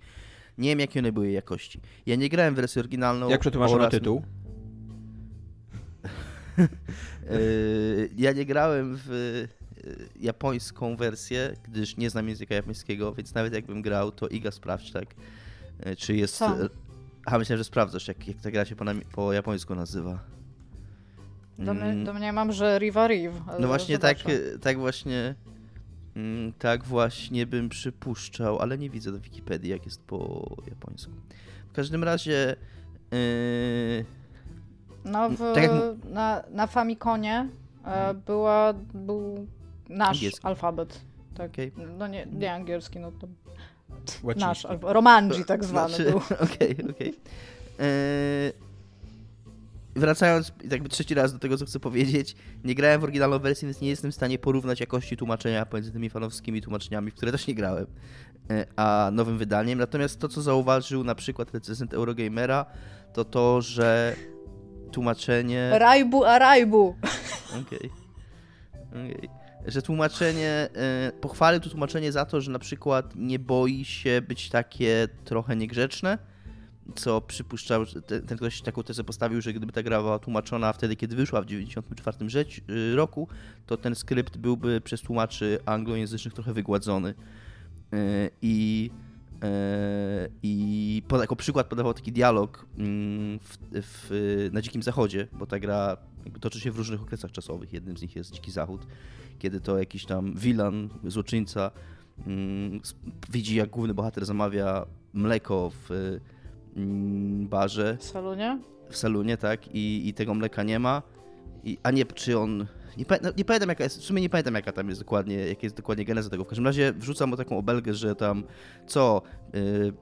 Nie wiem, jakie one były jakości. Ja nie grałem w wersję oryginalną. Jak przetłumaczyłem tytuł? Ja nie grałem w... japońską wersję, gdyż nie znam języka japońskiego, więc nawet jakbym grał, to Iga sprawdź, tak? Czy jest... Co? Aha, myślałem, że sprawdzasz, jak, jak ta gra się po, nam... po japońsku nazywa. Do mnie, do mnie mam, że Riva Riv. No właśnie tak, tak właśnie... Tak właśnie bym przypuszczał, ale nie widzę do Wikipedii, jak jest po japońsku. W każdym razie... Yy... No w, tak jak... na, na Famiconie hmm. była... był... Nasz angielski. Alfabet. Tak. Okay. No nie, nie angielski, no to Łaciński. Nasz alfabet. Romanji tak zwany znaczy, był. Okej, okay, okej. Okay. wracając jakby trzeci raz do tego, co chcę powiedzieć, nie grałem w oryginalną wersję, więc nie jestem w stanie porównać jakości tłumaczenia pomiędzy tymi fanowskimi tłumaczeniami, w które też nie grałem, a nowym wydaniem. Natomiast to, co zauważył na przykład recenzent Eurogamera, to to, że tłumaczenie... Rajbu a rajbu! Okej. Okay. Okay. Że tłumaczenie... Pochwalił to tłumaczenie za to, że na przykład nie boi się być takie trochę niegrzeczne, co przypuszczał, że ten ktoś taką tezę postawił, że gdyby ta gra była tłumaczona wtedy, kiedy wyszła w dziewięćdziesiątym czwartym roku, to ten skrypt byłby przez tłumaczy anglojęzycznych trochę wygładzony. I, i jako przykład podawał taki dialog w, w, na Dzikim Zachodzie, bo ta gra jakby toczy się w różnych okresach czasowych. Jednym z nich jest Dziki Zachód, kiedy to jakiś tam wilan, złoczyńca widzi, jak główny bohater zamawia mleko w barze. W salonie? W salonie, tak. I, i tego mleka nie ma. I, a nie, czy on... Nie, nie pamiętam jaka jest, w sumie nie pamiętam jaka tam jest dokładnie, jaka jest dokładnie geneza tego. W każdym razie wrzucam mu taką obelgę, że tam co, yy,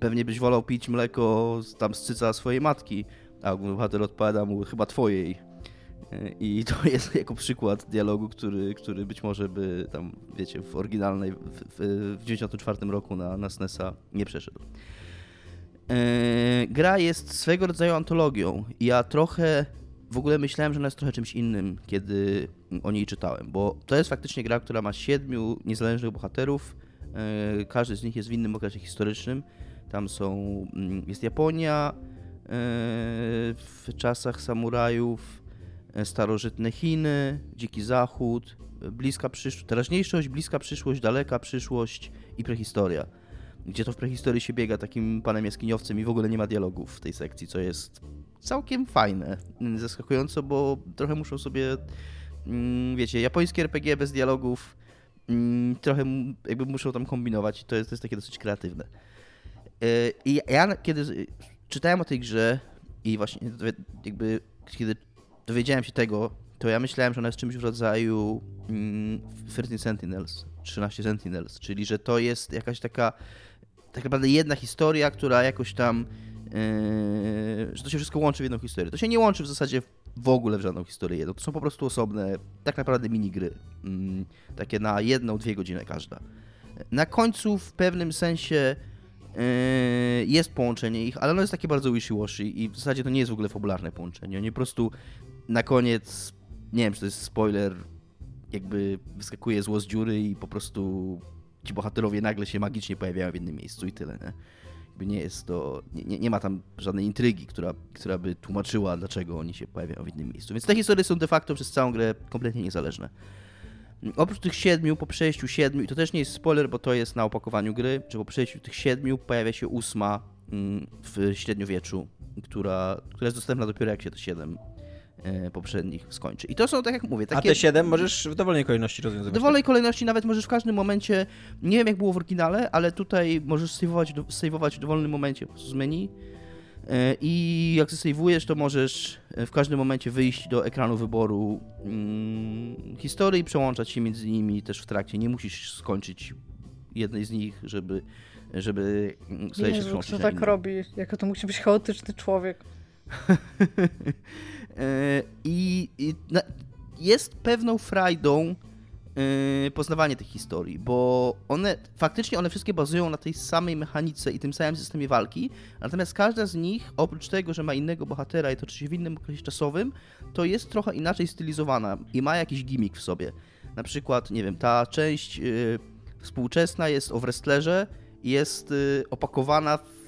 pewnie byś wolał pić mleko tam z cyca swojej matki, a bohater odpowiada mu chyba twojej. Yy, I to jest jako przykład dialogu, który, który być może by tam, wiecie, w oryginalnej, w, w, w dziewięćdziesiątym czwartym roku na, na S N E S a nie przeszedł. Yy, gra jest swego rodzaju antologią. Ja trochę w ogóle myślałem, że ona jest trochę czymś innym, kiedy o niej czytałem, bo to jest faktycznie gra, która ma siedmiu niezależnych bohaterów. Yy, każdy z nich jest w innym okresie historycznym. Tam są, jest Japonia yy, w czasach samurajów, starożytne Chiny, Dziki Zachód, bliska przyszłość, teraźniejszość, bliska przyszłość, daleka przyszłość i prehistoria. Gdzie to w prehistorii się biega takim panem jaskiniowcem i w ogóle nie ma dialogów w tej sekcji, co jest całkiem fajne, zaskakująco, bo trochę muszą sobie, wiecie, japońskie R P G bez dialogów, trochę jakby muszą tam kombinować i to jest, to jest takie dosyć kreatywne. I ja kiedy czytałem o tej grze i właśnie jakby kiedy dowiedziałem się tego, to ja myślałem, że ona jest czymś w rodzaju trzynaście Sentinels, czyli że to jest jakaś taka tak naprawdę jedna historia, która jakoś tam, yy, że to się wszystko łączy w jedną historię. To się nie łączy w zasadzie w ogóle w żadną historię jedną. To są po prostu osobne, tak naprawdę minigry, yy, takie na jedną, dwie godziny każda. Na końcu w pewnym sensie yy, jest połączenie ich, ale ono jest takie bardzo wishy-washy i w zasadzie to nie jest w ogóle fabularne połączenie. Oni po prostu na koniec, nie wiem czy to jest spoiler, jakby wyskakuje zło z dziury i po prostu ci bohaterowie nagle się magicznie pojawiają w jednym miejscu i tyle, nie? Jakby nie jest to, nie, nie ma tam żadnej intrygi, która, która by tłumaczyła, dlaczego oni się pojawiają w jednym miejscu. Więc te historie są de facto przez całą grę kompletnie niezależne. Oprócz tych siedmiu, po przejściu siedmiu, i to też nie jest spoiler, bo to jest na opakowaniu gry, że po przejściu tych siedmiu pojawia się ósma w średniowieczu, która, która jest dostępna dopiero jak się te siedem poprzednich skończy. I to są, tak jak mówię, takie... A te siedem możesz w dowolnej kolejności rozwiązywać? W dowolnej kolejności, nawet możesz w każdym momencie, nie wiem jak było w oryginale, ale tutaj możesz sejwować, sejwować w dowolnym momencie po prostu z menu i jak sejwujesz, to możesz w każdym momencie wyjść do ekranu wyboru historii, przełączać się między nimi też w trakcie. Nie musisz skończyć jednej z nich, żeby, żeby sobie Jezu, się przełączyć. Kto tak innym. Robi? Jako to musi być chaotyczny człowiek. I, i na, jest pewną frajdą yy, poznawanie tych historii, bo one faktycznie one wszystkie bazują na tej samej mechanice i tym samym systemie walki, natomiast każda z nich, oprócz tego, że ma innego bohatera i toczy się w innym okresie czasowym, to jest trochę inaczej stylizowana i ma jakiś gimmick w sobie. Na przykład, nie wiem, ta część yy, współczesna jest o wrestlerze i jest yy, opakowana w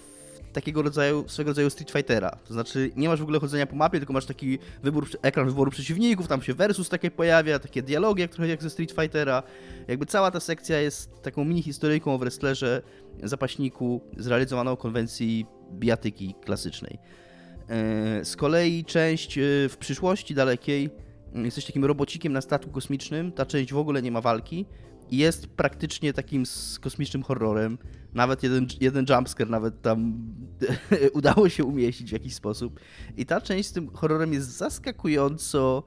takiego rodzaju, swego rodzaju Street Fightera. To znaczy nie masz w ogóle chodzenia po mapie, tylko masz taki wybór, ekran wyboru przeciwników, tam się versus takie pojawia, takie dialogi jak, trochę jak ze Street Fightera. Jakby cała ta sekcja jest taką mini historyjką o wrestlerze, zapaśniku, zrealizowaną konwencji bijatyki klasycznej. Z kolei część w przyszłości dalekiej, jesteś takim robocikiem na statku kosmicznym, ta część w ogóle nie ma walki. Jest praktycznie takim kosmicznym horrorem. Nawet jeden, jeden jumpscare nawet tam udało się umieścić w jakiś sposób. I ta część z tym horrorem jest zaskakująco,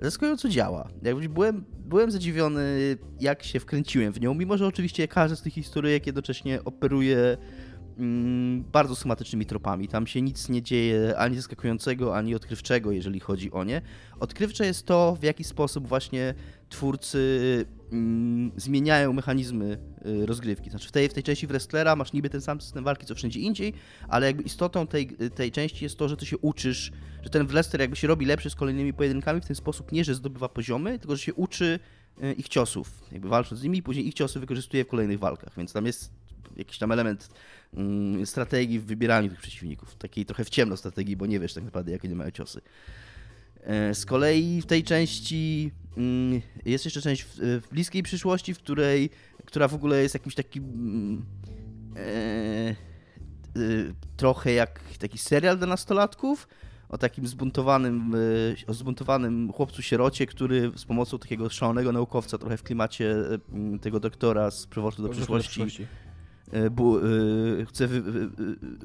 zaskakująco działa. Jakby byłem, byłem zadziwiony, jak się wkręciłem w nią, mimo że oczywiście każda z tych historyjek jednocześnie operuje mm, bardzo schematycznymi tropami. Tam się nic nie dzieje ani zaskakującego, ani odkrywczego, jeżeli chodzi o nie. Odkrywcze jest to, w jaki sposób właśnie twórcy mm, zmieniają mechanizmy y, rozgrywki. Znaczy w tej, w tej części wrestlera masz niby ten sam system walki, co wszędzie indziej, ale jakby istotą tej, tej części jest to, że ty się uczysz, że ten wrestler jakby się robi lepszy z kolejnymi pojedynkami w ten sposób, nie że zdobywa poziomy, tylko że się uczy ich ciosów, jakby walcząc z nimi i później ich ciosy wykorzystuje w kolejnych walkach, więc tam jest jakiś tam element mm, strategii w wybieraniu tych przeciwników, takiej trochę w ciemno strategii, bo nie wiesz tak naprawdę, jakie nie mają ciosy. E, z kolei w tej części mm, jest jeszcze część w, w bliskiej przyszłości, w której, która w ogóle jest jakimś takim mm, e, e, trochę jak taki serial dla nastolatków, o takim zbuntowanym, o zbuntowanym chłopcu-sierocie, który z pomocą takiego szalonego naukowca, trochę w klimacie tego doktora z Przewrotu do przyszłości, bu, chce wy,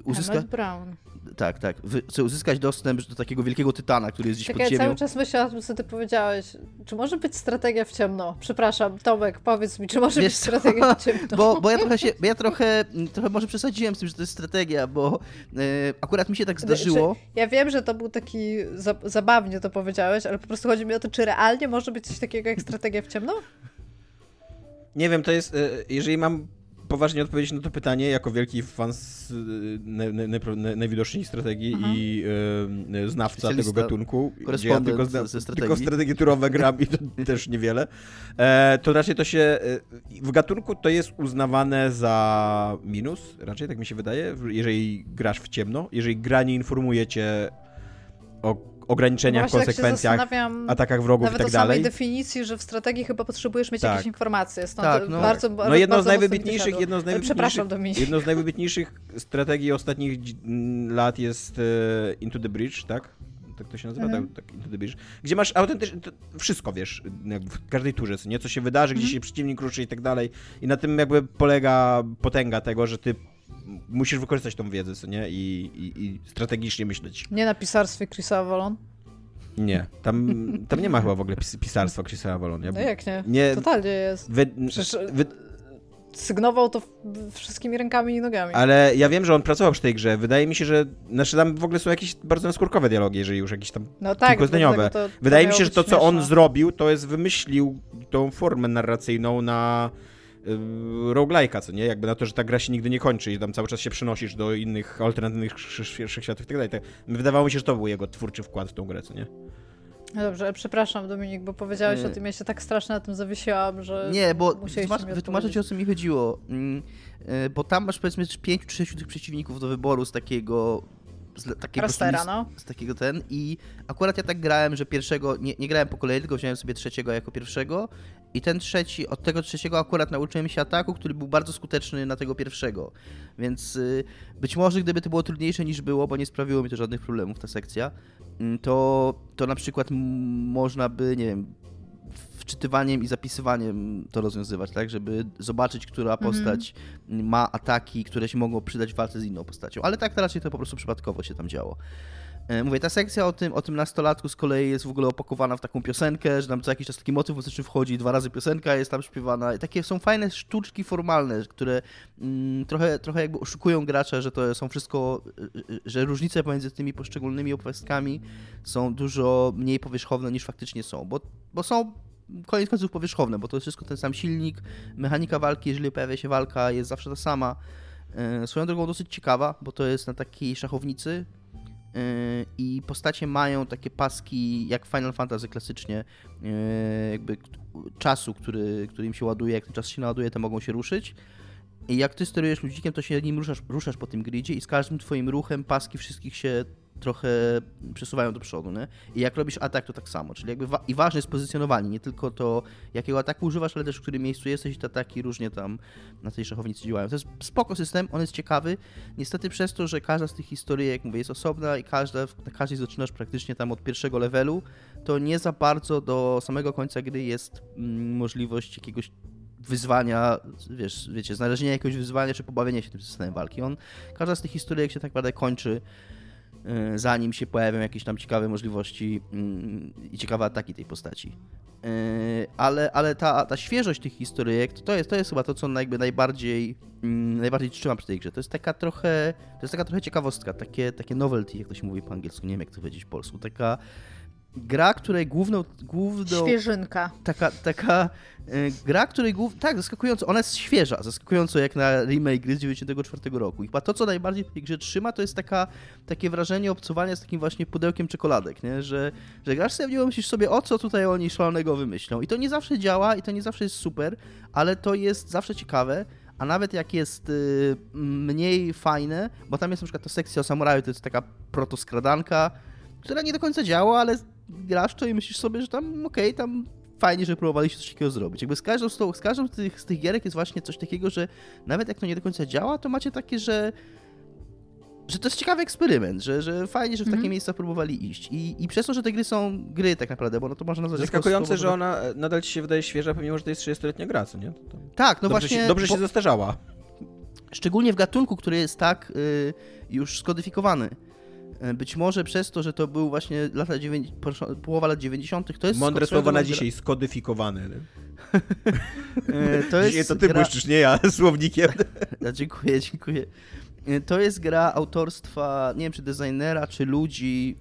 uzyskać... Brown. Tak, tak. Wy, chce uzyskać dostęp do takiego wielkiego tytana, który jest gdzieś tak pod ziemią. Ja cały czas myślę o tym, co ty powiedziałeś. Czy może być strategia w ciemno? Przepraszam, Tomek, powiedz mi, czy może Wiesz, być strategia w ciemno? Bo, bo ja, trochę, się, bo ja trochę, trochę może przesadziłem z tym, że to jest strategia, bo yy, akurat mi się tak zdarzyło. Czy, ja wiem, że to był taki, za, zabawnie to powiedziałeś, ale po prostu chodzi mi o to, czy realnie może być coś takiego jak strategia w ciemno? Nie wiem, to jest, yy, jeżeli mam poważnie odpowiedzieć na to pytanie, jako wielki fan z, ne, ne, ne, najwidoczniej strategii Aha. i e, znawca tego gatunku, gdzie ja tylko, zna, tylko strategie turowe gram i to też niewiele, e, to raczej to się w gatunku to jest uznawane za minus, raczej tak mi się wydaje, jeżeli grasz w ciemno, jeżeli gra nie informuje cię o ograniczeniach, no konsekwencjach, atakach wrogów i tak dalej. Nawet o samej definicji, że w strategii chyba potrzebujesz mieć tak. jakieś informacje. Stąd tak, no bardzo, tak. no jedno, bardzo z najwybitniejszych, jedno, z najwybitniejszych, jedno z najwybitniejszych strategii ostatnich lat jest Into the Bridge, tak? Tak to się nazywa? Mhm. Tak, tak, Into the Bridge. Gdzie masz autentycznie, wszystko wiesz, jakby w każdej turze, nie? Co się wydarzy, mhm. gdzie się przeciwnik ruszy i tak dalej. I na tym jakby polega potęga tego, że ty musisz wykorzystać tą wiedzę, co nie? I, i, i strategicznie myśleć. Nie na pisarstwie Chrisa Avalon? Nie. Tam, tam nie ma chyba w ogóle pis- pisarstwa Chrisa Avalon. Ja no jak nie? nie? Totalnie jest. Wy... Przecież wy... sygnował to wszystkimi rękami i nogami. Ale ja wiem, że on pracował przy tej grze. Wydaje mi się, że... Znaczy tam w ogóle są jakieś bardzo naskórkowe dialogi, jeżeli już jakieś tam no tak, kilkuzdaniowe. To, to Wydaje mi się, że to, co śmieszne. on zrobił, to jest wymyślił tą formę narracyjną na... roguelike'a, co nie? Jakby na to, że ta gra się nigdy nie kończy i tam cały czas się przenosisz do innych alternatywnych wszechświatów i tak dalej. Wydawało mi się, że to był jego twórczy wkład w tą grę, co nie? No dobrze, przepraszam Dominik, bo powiedziałeś nie. o tym, ja się tak strasznie na tym zawiesiłam, że nie, bo wytłumaczę ci, o co mi chodziło. Bo tam masz powiedzmy pięciu czy sześciu tych przeciwników do wyboru z takiego Z takiego, Rastera, z, no. z takiego ten i akurat ja tak grałem, że pierwszego, nie, nie grałem po kolei, tylko wziąłem sobie trzeciego jako pierwszego i ten trzeci, od tego trzeciego akurat nauczyłem się ataku, który był bardzo skuteczny na tego pierwszego, więc y, być może gdyby to było trudniejsze niż było, bo nie sprawiło mi to żadnych problemów ta sekcja, to, to na przykład m- można by, nie wiem, wczytywaniem i zapisywaniem to rozwiązywać, tak, żeby zobaczyć, która postać mm-hmm. ma ataki, które się mogą przydać w walce z inną postacią. Ale tak raczej to po prostu przypadkowo się tam działo. Mówię, ta sekcja o tym, o tym nastolatku z kolei jest w ogóle opakowana w taką piosenkę, że tam co jakiś czas taki motyw muzyczny wchodzi, dwa razy piosenka jest tam śpiewana. I takie są fajne sztuczki formalne, które mm, trochę, trochę jakby oszukują gracza, że to są wszystko, że różnice pomiędzy tymi poszczególnymi opowiastkami są dużo mniej powierzchowne niż faktycznie są, bo, bo są koniec końców powierzchowne, bo to jest wszystko ten sam silnik, mechanika walki, jeżeli pojawia się walka, jest zawsze ta sama. Swoją drogą dosyć ciekawa, bo to jest na takiej szachownicy i postacie mają takie paski jak Final Fantasy klasycznie, jakby czasu, który, który im się ładuje, jak ten czas się naładuje, to mogą się ruszyć. I jak ty sterujesz ludzikiem, to się nim ruszasz, ruszasz po tym gridzie i z każdym twoim ruchem paski wszystkich się trochę przesuwają do przodu, nie? I jak robisz atak, to tak samo, czyli jakby wa- i ważne jest pozycjonowanie, nie tylko to, jakiego ataku używasz, ale też w którym miejscu jesteś i te ataki różnie tam na tej szachownicy działają. To jest spoko system, on jest ciekawy, niestety przez to, że każda z tych historii, jak mówię, jest osobna i każda, na każdej zaczynasz praktycznie tam od pierwszego levelu, to nie za bardzo do samego końca gry jest mm, możliwość jakiegoś wyzwania, wiesz, wiecie, znalezienia jakiegoś wyzwania czy pobawienia się tym systemem walki. On, każda z tych historii, jak się tak naprawdę kończy, zanim się pojawią jakieś tam ciekawe możliwości i ciekawe ataki tej postaci. Ale, ale ta, ta świeżość tych historyjek, to jest, to jest chyba to, co jakby najbardziej, najbardziej trzymam przy tej grze. To jest taka trochę, to jest taka trochę ciekawostka, takie, takie novelty, jak to się mówi po angielsku, nie wiem jak to powiedzieć po polsku. Taka gra, której główną... główną Świeżynka. Taka, taka y, gra, której główną... Tak, zaskakująco, ona jest świeża, zaskakująco jak na remake gry z dziewięćdziesiątego czwartego roku. I chyba to, co najbardziej w tej grze trzyma, to jest taka, takie wrażenie obcowania z takim właśnie pudełkiem czekoladek, nie? Że, że grasz sobie w nią, myślisz sobie, o co tutaj oni szalonego wymyślą. I to nie zawsze działa i to nie zawsze jest super, ale to jest zawsze ciekawe. A nawet jak jest y, mniej fajne, bo tam jest na przykład ta sekcja o samuraju, to jest taka protoskradanka, która nie do końca działa, ale... grasz to i myślisz sobie, że tam okej, okay, tam fajnie, że próbowaliście coś takiego zrobić. Jakby z każdą z, to, z, każdą z, tych, z tych gierek jest właśnie coś takiego, że nawet jak to nie do końca działa, to macie takie, że, że to jest ciekawy eksperyment, że, że fajnie, że w takie mm-hmm. miejsca próbowali iść. I, I przez to, że te gry są gry tak naprawdę, bo no to można nazwać... Zaskakujące, słowo, że ona nadal ci się wydaje świeża, pomimo że to jest trzydziestoletnia gra, co nie? To, to... Tak, no dobrze właśnie... Się, dobrze bo... się zastarzała. Szczególnie w gatunku, który jest tak y, już skodyfikowany. Być może przez to, że to był właśnie lata dziewięć... połowa lat dziewięćdziesiątych, to jest... Mądre słowa na dzisiaj, skodyfikowany. to, jest to ty gra... błyszczysz, nie ja, słownikiem. ja, dziękuję, dziękuję. To jest gra autorstwa, nie wiem, czy designera, czy ludzi,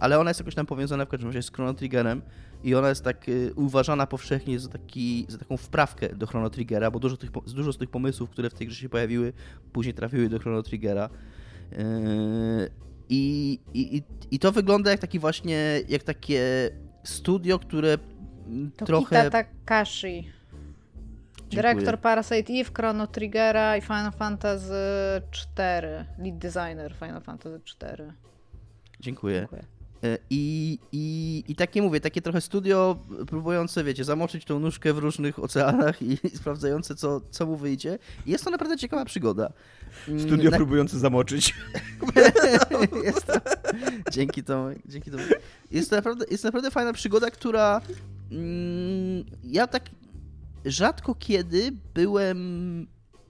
ale ona jest jakoś tam powiązana w każdym razie z Chrono Triggerem i ona jest tak uważana powszechnie za, taki, za taką wprawkę do Chrono Triggera, bo dużo, tych, dużo z tych pomysłów, które w tej grze się pojawiły, później trafiły do Chrono Triggera. I, i, I to wygląda jak taki właśnie, jak takie studio, które Tokita trochę... Takashi. Dyrektor Parasite Eve, Chrono Triggera i Final Fantasy cztery. Lead designer Final Fantasy cztery. Dziękuję. Dziękuję. I, i, I takie mówię, takie trochę studio próbujące, wiecie, zamoczyć tą nóżkę w różnych oceanach i sprawdzające, co, co mu wyjdzie. Jest to naprawdę ciekawa przygoda. Studio Na... próbujące zamoczyć. jest to... Dzięki temu. Dzięki temu. Jest to naprawdę, jest naprawdę fajna przygoda, która... Ja tak rzadko kiedy byłem...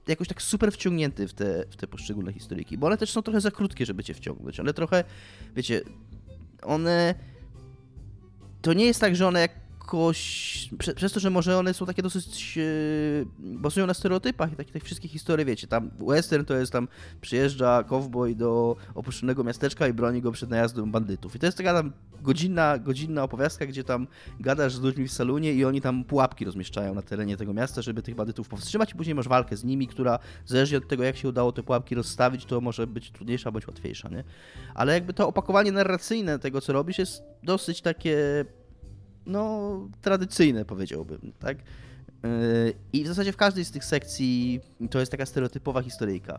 jakoś tak super wciągnięty w te, w te poszczególne historyjki, bo one też są trochę za krótkie, żeby cię wciągnąć. One trochę, wiecie, one... To nie jest tak, że one jakoś... Prze, przez to, że może one są takie dosyć... Yy, bazują na stereotypach i takich tak wszystkich historii, wiecie, tam western to jest tam przyjeżdża kowboj do opuszczonego miasteczka i broni go przed najazdem bandytów. I to jest taka tam godzinna, godzinna opowiastka, gdzie tam gadasz z ludźmi w salonie i oni tam pułapki rozmieszczają na terenie tego miasta, żeby tych bandytów powstrzymać i później masz walkę z nimi, która zależnie od tego, jak się udało te pułapki rozstawić, to może być trudniejsza bądź łatwiejsza, nie? Ale jakby to opakowanie narracyjne tego, co robisz, jest dosyć takie... no, tradycyjne, powiedziałbym, tak? Yy, I w zasadzie w każdej z tych sekcji to jest taka stereotypowa historyjka.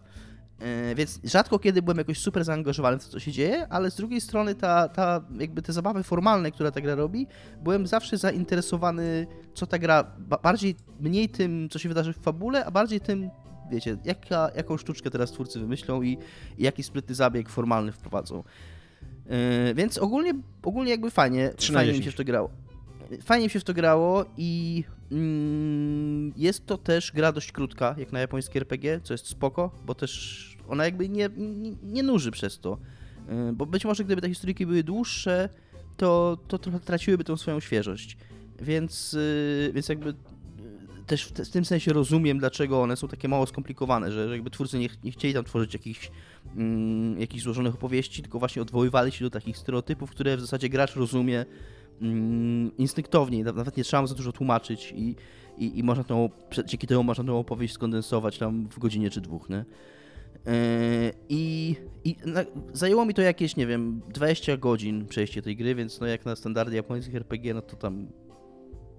Yy, więc rzadko kiedy byłem jakoś super zaangażowany w to, co się dzieje, ale z drugiej strony ta, ta jakby te zabawy formalne, które ta gra robi, byłem zawsze zainteresowany, co ta gra, bardziej mniej tym, co się wydarzy w fabule, a bardziej tym, wiecie, jaka, jaką sztuczkę teraz twórcy wymyślą i, i jaki sprytny zabieg formalny wprowadzą. Yy, więc ogólnie, ogólnie jakby fajnie, fajnie mi się w to grało. Fajnie mi się w to grało i mm, jest to też gra dość krótka, jak na japońskie er pe gie, co jest spoko, bo też ona jakby nie, nie, nie nuży przez to. Yy, bo być może gdyby te historyjki były dłuższe, to, to trochę traciłyby tą swoją świeżość. Więc, yy, więc jakby też w, te, w tym sensie rozumiem, dlaczego one są takie mało skomplikowane, że, że jakby twórcy nie, ch- nie chcieli tam tworzyć jakichś, mm, jakichś złożonych opowieści, tylko właśnie odwoływali się do takich stereotypów, które w zasadzie gracz rozumie instynktownie, nawet nie trzeba mu za dużo tłumaczyć i, i, i można tą, dzięki temu można tą opowieść skondensować tam w godzinie czy dwóch, nie? I, i na, zajęło mi to jakieś, nie wiem, dwadzieścia godzin przejście tej gry, więc no jak na standardy japońskich er pe gie, no to tam,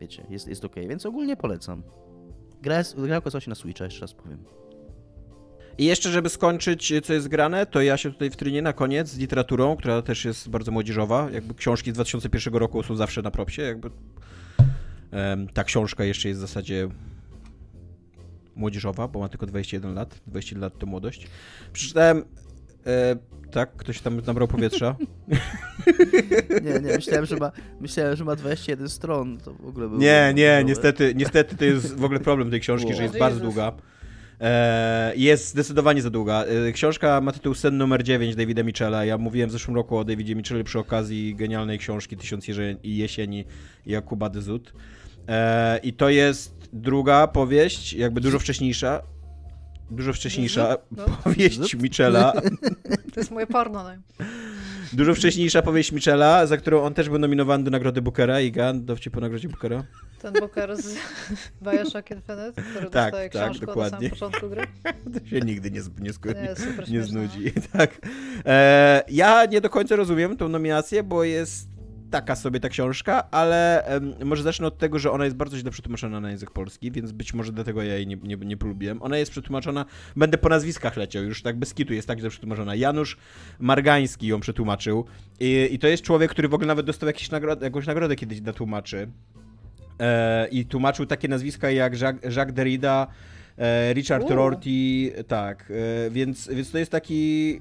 wiecie, jest, jest okej, okay. Więc ogólnie polecam. Gra, jest, gra okazała się na Switcha, jeszcze raz powiem. I jeszcze, żeby skończyć, co jest grane, to ja się tutaj wtrynię na koniec z literaturą, która też jest bardzo młodzieżowa. Jakby książki z dwa tysiące pierwszego roku są zawsze na propsie. Jakby ta książka jeszcze jest w zasadzie młodzieżowa, bo ma tylko dwadzieścia jeden lat. dwadzieścia lat to młodość. Przeczytałem... E, tak? Ktoś tam nabrał powietrza? nie, nie, myślałem, że ma, myślałem, że ma dwadzieścia jeden stron. To w ogóle było nie, nie, niestety, niestety to jest w ogóle problem tej książki, wow. Że jest bardzo długa. Jest zdecydowanie za długa. Książka ma tytuł Sen numer dziewięć Davida Mitchella. Ja mówiłem w zeszłym roku o Davidzie Mitchellu przy okazji genialnej książki Tysiąc jesieni Jakuba. I to jest druga powieść, jakby dużo wcześniejsza. Dużo wcześniejsza no. powieść Mitchella. To jest moje porno. No. Dużo wcześniejsza powieść Mitchella, za którą on też był nominowany do nagrody Bookera. Iga, dowcip po nagrodzie Bookera. Ten Booker z Bioshock Infinite, który tak, dostaje tak, książkę dokładnie. Na samym początku gry. To się nigdy nie, nie, sku... nie, nie znudzi. Tak. E, ja nie do końca rozumiem tą nominację, bo jest taka sobie ta książka, ale em, może zacznę od tego, że ona jest bardzo źle przetłumaczona na język polski, więc być może dlatego ja jej nie, nie, nie polubiłem. Ona jest przetłumaczona, będę po nazwiskach leciał już, tak bez kitu, jest tak źle przetłumaczona. Janusz Margański ją przetłumaczył i, i to jest człowiek, który w ogóle nawet dostał jakieś nagrod- jakąś nagrodę kiedyś dla tłumaczy. I tłumaczył takie nazwiska jak Jacques, Jacques Derrida, Richard Rorty, tak, więc, więc to jest taki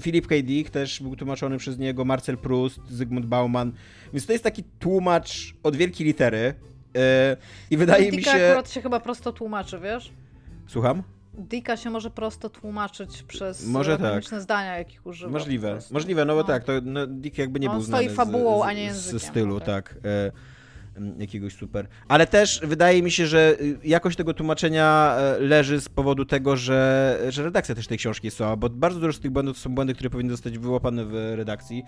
Philip K. Dick też był tłumaczony przez niego, Marcel Proust, Zygmunt Bauman, więc to jest taki tłumacz od wielkiej litery i wydaje Dicka mi się... akurat się chyba prosto tłumaczy, wiesz? Słucham? Dicka się może prosto tłumaczyć przez mechaniczne tak. zdania, jakich używa. Możliwe, możliwe, no bo no. tak, to no, Dick jakby nie On był znany stoi fabułą, z, z, a nie językiem, z stylu, okay. tak. jakiegoś super. Ale też wydaje mi się, że jakość tego tłumaczenia leży z powodu tego, że, że redakcja też tej książki jest słaba, bo bardzo dużo z tych błędów to są błędy, które powinny zostać wyłapane w redakcji.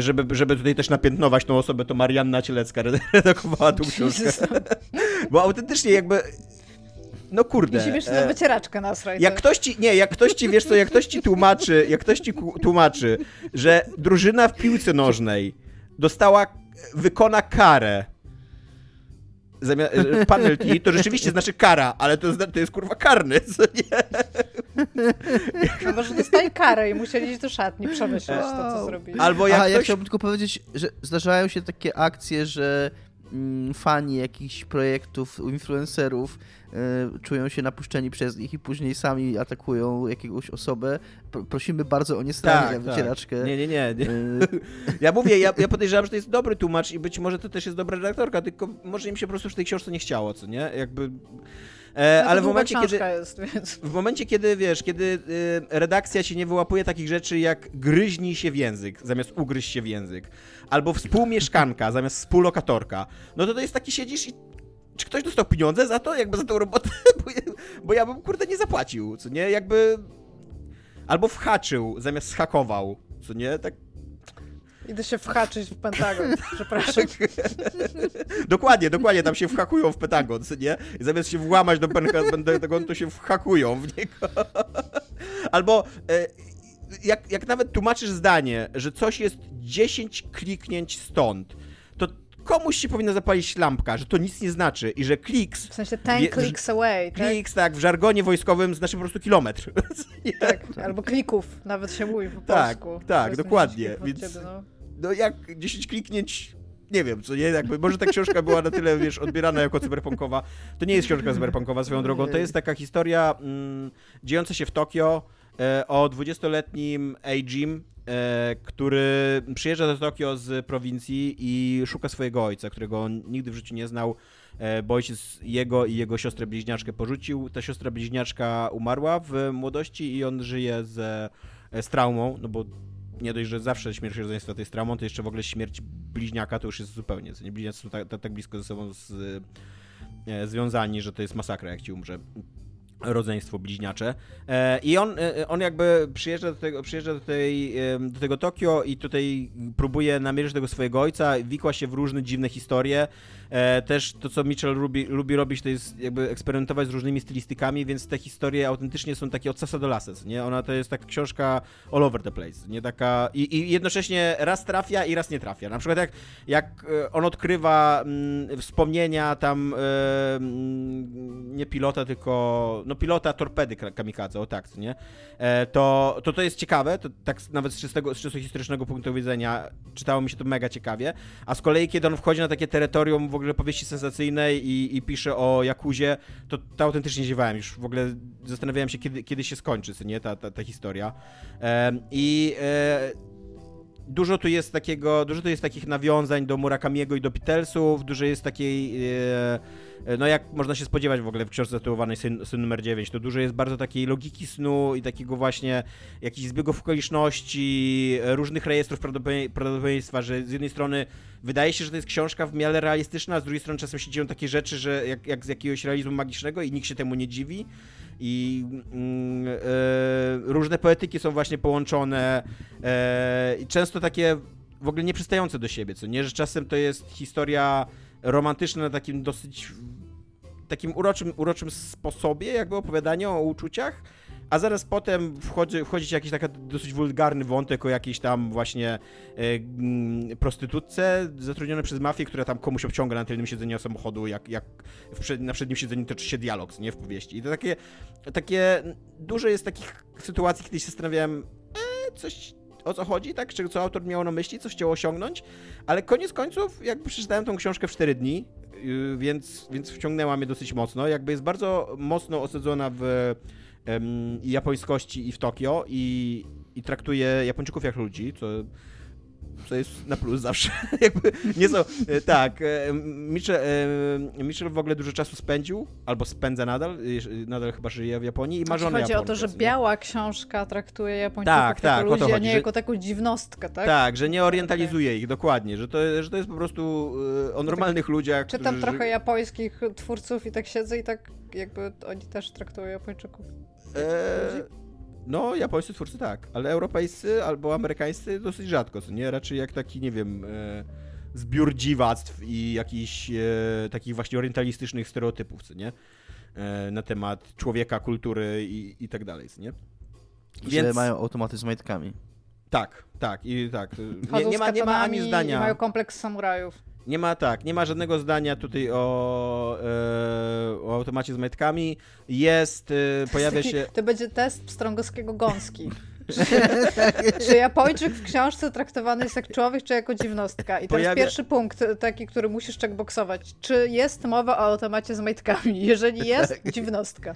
Żeby, żeby tutaj też napiętnować tą osobę, to Marianna Cielecka redagowała tą książkę. Bo autentycznie jakby... No kurde. Jeśli wiesz, to na wycieraczkę nasraj. Jak ktoś ci, nie, jak ktoś ci, wiesz co, jak ktoś ci tłumaczy, jak ktoś ci tłumaczy, że drużyna w piłce nożnej dostała, wykona karę, Zami- penalty, to rzeczywiście znaczy kara, ale to, zna- to jest kurwa karny, co nie? No może dostaje karę i musieli iść do szatni przemyśleć to, co zrobili. Albo jak Aha, ktoś... ja chciałbym tylko powiedzieć, że zdarzają się takie akcje, że mm, fani jakichś projektów, influencerów y, czują się napuszczeni przez nich i później sami atakują jakąś osobę. Pro- prosimy bardzo o niesranie tak, tak. wycieraczkę. Nie, nie, nie. nie. Y- ja mówię, ja, ja podejrzewam, że to jest dobry tłumacz i być może to też jest dobra redaktorka, tylko może im się po prostu w tej książce nie chciało, co nie? Jakby... E, ale w momencie, kiedy, jest, więc. w momencie, kiedy wiesz, kiedy y, redakcja się nie wyłapuje takich rzeczy jak gryźnij się w język, zamiast ugryź się w język, albo współmieszkanka, zamiast współlokatorka, no to to jest taki siedzisz i czy ktoś dostał pieniądze za to, jakby za tą robotę, bo, bo ja bym kurde nie zapłacił, co nie, jakby albo whaczył, zamiast schakował, co nie, tak. Idę się whaczyć w Pentagon, przepraszam. Dokładnie, dokładnie, tam się whakują w Pentagon, nie? I zamiast się włamać do Pentagonu, to się whakują w niego. Albo jak, jak nawet tłumaczysz zdanie, że coś jest dziesięć kliknięć stąd, to komuś się powinna zapalić lampka, że to nic nie znaczy i że kliks... W sensie ten je, clicks away, tak? Kliks, tak, w żargonie wojskowym znaczy po prostu kilometr. Tak, albo klików, nawet się mówi po tak, polsku. Tak, dokładnie, więc... Ciebie, no. No jak dziesięć kliknięć, nie wiem, co nie, jakby, może ta książka była na tyle, wiesz, odbierana jako cyberpunkowa. To nie jest książka cyberpunkowa swoją drogą, to jest taka historia mm, dziejąca się w Tokio e, o dwudziestoletnim Eijim, e, który przyjeżdża do Tokio z prowincji i szuka swojego ojca, którego on nigdy w życiu nie znał, e, bo ojciec jego i jego siostrę bliźniaczkę porzucił. Ta siostra bliźniaczka umarła w młodości i on żyje z, z traumą, no bo nie dość, że zawsze śmierć rodzeństwa to jest traumą, to jeszcze w ogóle śmierć bliźniaka to już jest zupełnie, nie bliźniacy są tak, tak, tak blisko ze sobą z, e, związani, że to jest masakra, jak ci umrze rodzeństwo bliźniacze. E, I on, e, on jakby przyjeżdża do tego, przyjeżdża do, tej, e, do tego Tokio i tutaj próbuje namierzyć tego swojego ojca, wikła się w różne dziwne historie. E, też to, co Mitchell lubi, lubi robić, to jest jakby eksperymentować z różnymi stylistykami, więc te historie autentycznie są takie od sasa do lasa, nie? Ona to jest taka książka all over the place, nie taka... I, i jednocześnie raz trafia i raz nie trafia. Na przykład jak, jak on odkrywa mm, wspomnienia tam mm, nie pilota, tylko... no pilota torpedy kamikadze, o tak, nie? E, to, to to jest ciekawe, to tak nawet z czystego, z czysto historycznego punktu widzenia czytało mi się to mega ciekawie, a z kolei kiedy on wchodzi na takie terytorium w ogóle powieści sensacyjnej i, i pisze o Jakuzie, to, to autentycznie dziwałem, już w ogóle zastanawiałem się, kiedy, kiedy się skończy, nie, ta, ta, ta historia. E, I... E, Dużo tu jest takiego, dużo tu jest takich nawiązań do Murakamiego i do Beatlesów, dużo jest takiej, no jak można się spodziewać w ogóle w książce zatytułowanej Sen numer dziewięć, to dużo jest bardzo takiej logiki snu i takiego właśnie jakichś zbiegów okoliczności, różnych rejestrów prawdopodobieństwa, że z jednej strony wydaje się, że to jest książka w miarę realistyczna, a z drugiej strony czasem się dzieją takie rzeczy, że jak, jak z jakiegoś realizmu magicznego i nikt się temu nie dziwi. I yy, różne poetyki są właśnie połączone i yy, często takie w ogóle nieprzystające do siebie, co nie, że czasem to jest historia romantyczna na takim dosyć takim uroczym, uroczym sposobie jakby opowiadania o uczuciach, a zaraz potem wchodzi, wchodzi się jakiś taki dosyć wulgarny wątek o jakiejś tam właśnie yy, prostytutce zatrudnionej przez mafię, która tam komuś obciąga na tylnym siedzeniu samochodu, jak, jak w, na przednim siedzeniu toczy się dialog, nie, w powieści. I to takie, takie dużo jest takich sytuacji, kiedy się zastanawiałem, e, coś, o co chodzi, tak, czy, co autor miał na myśli, co chciał osiągnąć, ale koniec końców jakby przeczytałem tą książkę w cztery dni, yy, więc, więc wciągnęła mnie dosyć mocno, jakby jest bardzo mocno osadzona w i japońskości i w Tokio i, i traktuje Japończyków jak ludzi, co, co jest na plus zawsze. Jakby nie są, tak, Mitchell, Mitchell w ogóle dużo czasu spędził, albo spędza nadal, nadal chyba żyje w Japonii i marzy o Japonii. Chodzi o to, że biała książka traktuje Japończyków tak, tak, jako ludzi, a nie że, jako taką dziwnostkę, tak? Tak, że nie orientalizuje okay. ich, dokładnie, że to, że to jest po prostu o normalnych tak, ludziach. Czytam którzy... trochę japońskich twórców i tak siedzę i tak jakby oni też traktują Japończyków. Eee, no, japońscy twórcy tak, ale europejscy albo amerykańscy dosyć rzadko, co nie? Raczej jak taki, nie wiem, e, zbiór dziwactw i jakichś e, takich właśnie orientalistycznych stereotypów, co nie? E, na temat człowieka, kultury i, i tak dalej, co nie? I więc... mają automaty z majtkami. Tak, tak, i tak. Nie, nie, ma, nie ma ani zdania. I mają kompleks samurajów. Nie ma tak, nie ma żadnego zdania tutaj o, e, o automacie z majtkami. Jest, e, pojawia się... To będzie test pstrągowskiego gąski. Czy Japończyk w książce traktowany jest jak człowiek, czy jako dziwnostka? I to pojawia... jest pierwszy punkt taki, który musisz checkboxować. Czy jest mowa o automacie z majtkami? Jeżeli jest, dziwnostka.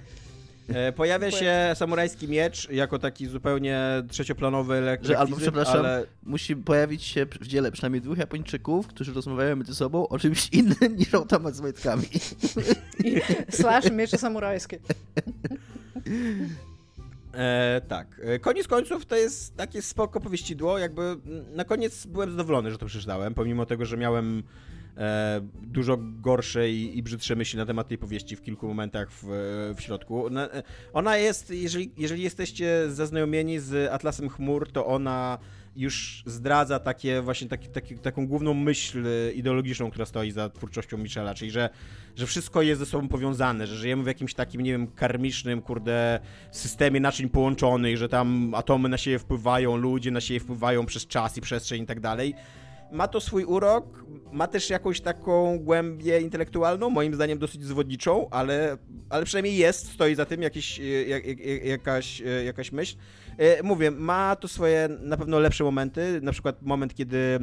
E, pojawia się samurajski miecz jako taki zupełnie trzecioplanowy lekwizyt, że albo, przepraszam, ale... musi pojawić się w dziele przynajmniej dwóch Japończyków, którzy rozmawiają między sobą o czymś innym niż automat z majtkami. I slash miecze samurajskie. E, tak. Koniec końców to jest takie spoko powieścidło, jakby na koniec byłem zadowolony, że to przeczytałem, pomimo tego, że miałem E, dużo gorsze i, i brzydsze myśli na temat tej powieści w kilku momentach w, w środku. Ona, ona jest, jeżeli, jeżeli jesteście zaznajomieni z Atlasem Chmur, to ona już zdradza takie właśnie taki, taki, taką główną myśl ideologiczną, która stoi za twórczością Michela, czyli że, że wszystko jest ze sobą powiązane, że żyjemy w jakimś takim, nie wiem, karmicznym, kurde, systemie naczyń połączonych, że tam atomy na siebie wpływają, ludzie na siebie wpływają przez czas i przestrzeń i tak dalej. Ma to swój urok, ma też jakąś taką głębię intelektualną, moim zdaniem dosyć zwodniczą, ale, ale przynajmniej jest, stoi za tym jakiś, jak, jak, jakaś, jakaś myśl. Mówię, ma to swoje na pewno lepsze momenty, na przykład moment, kiedy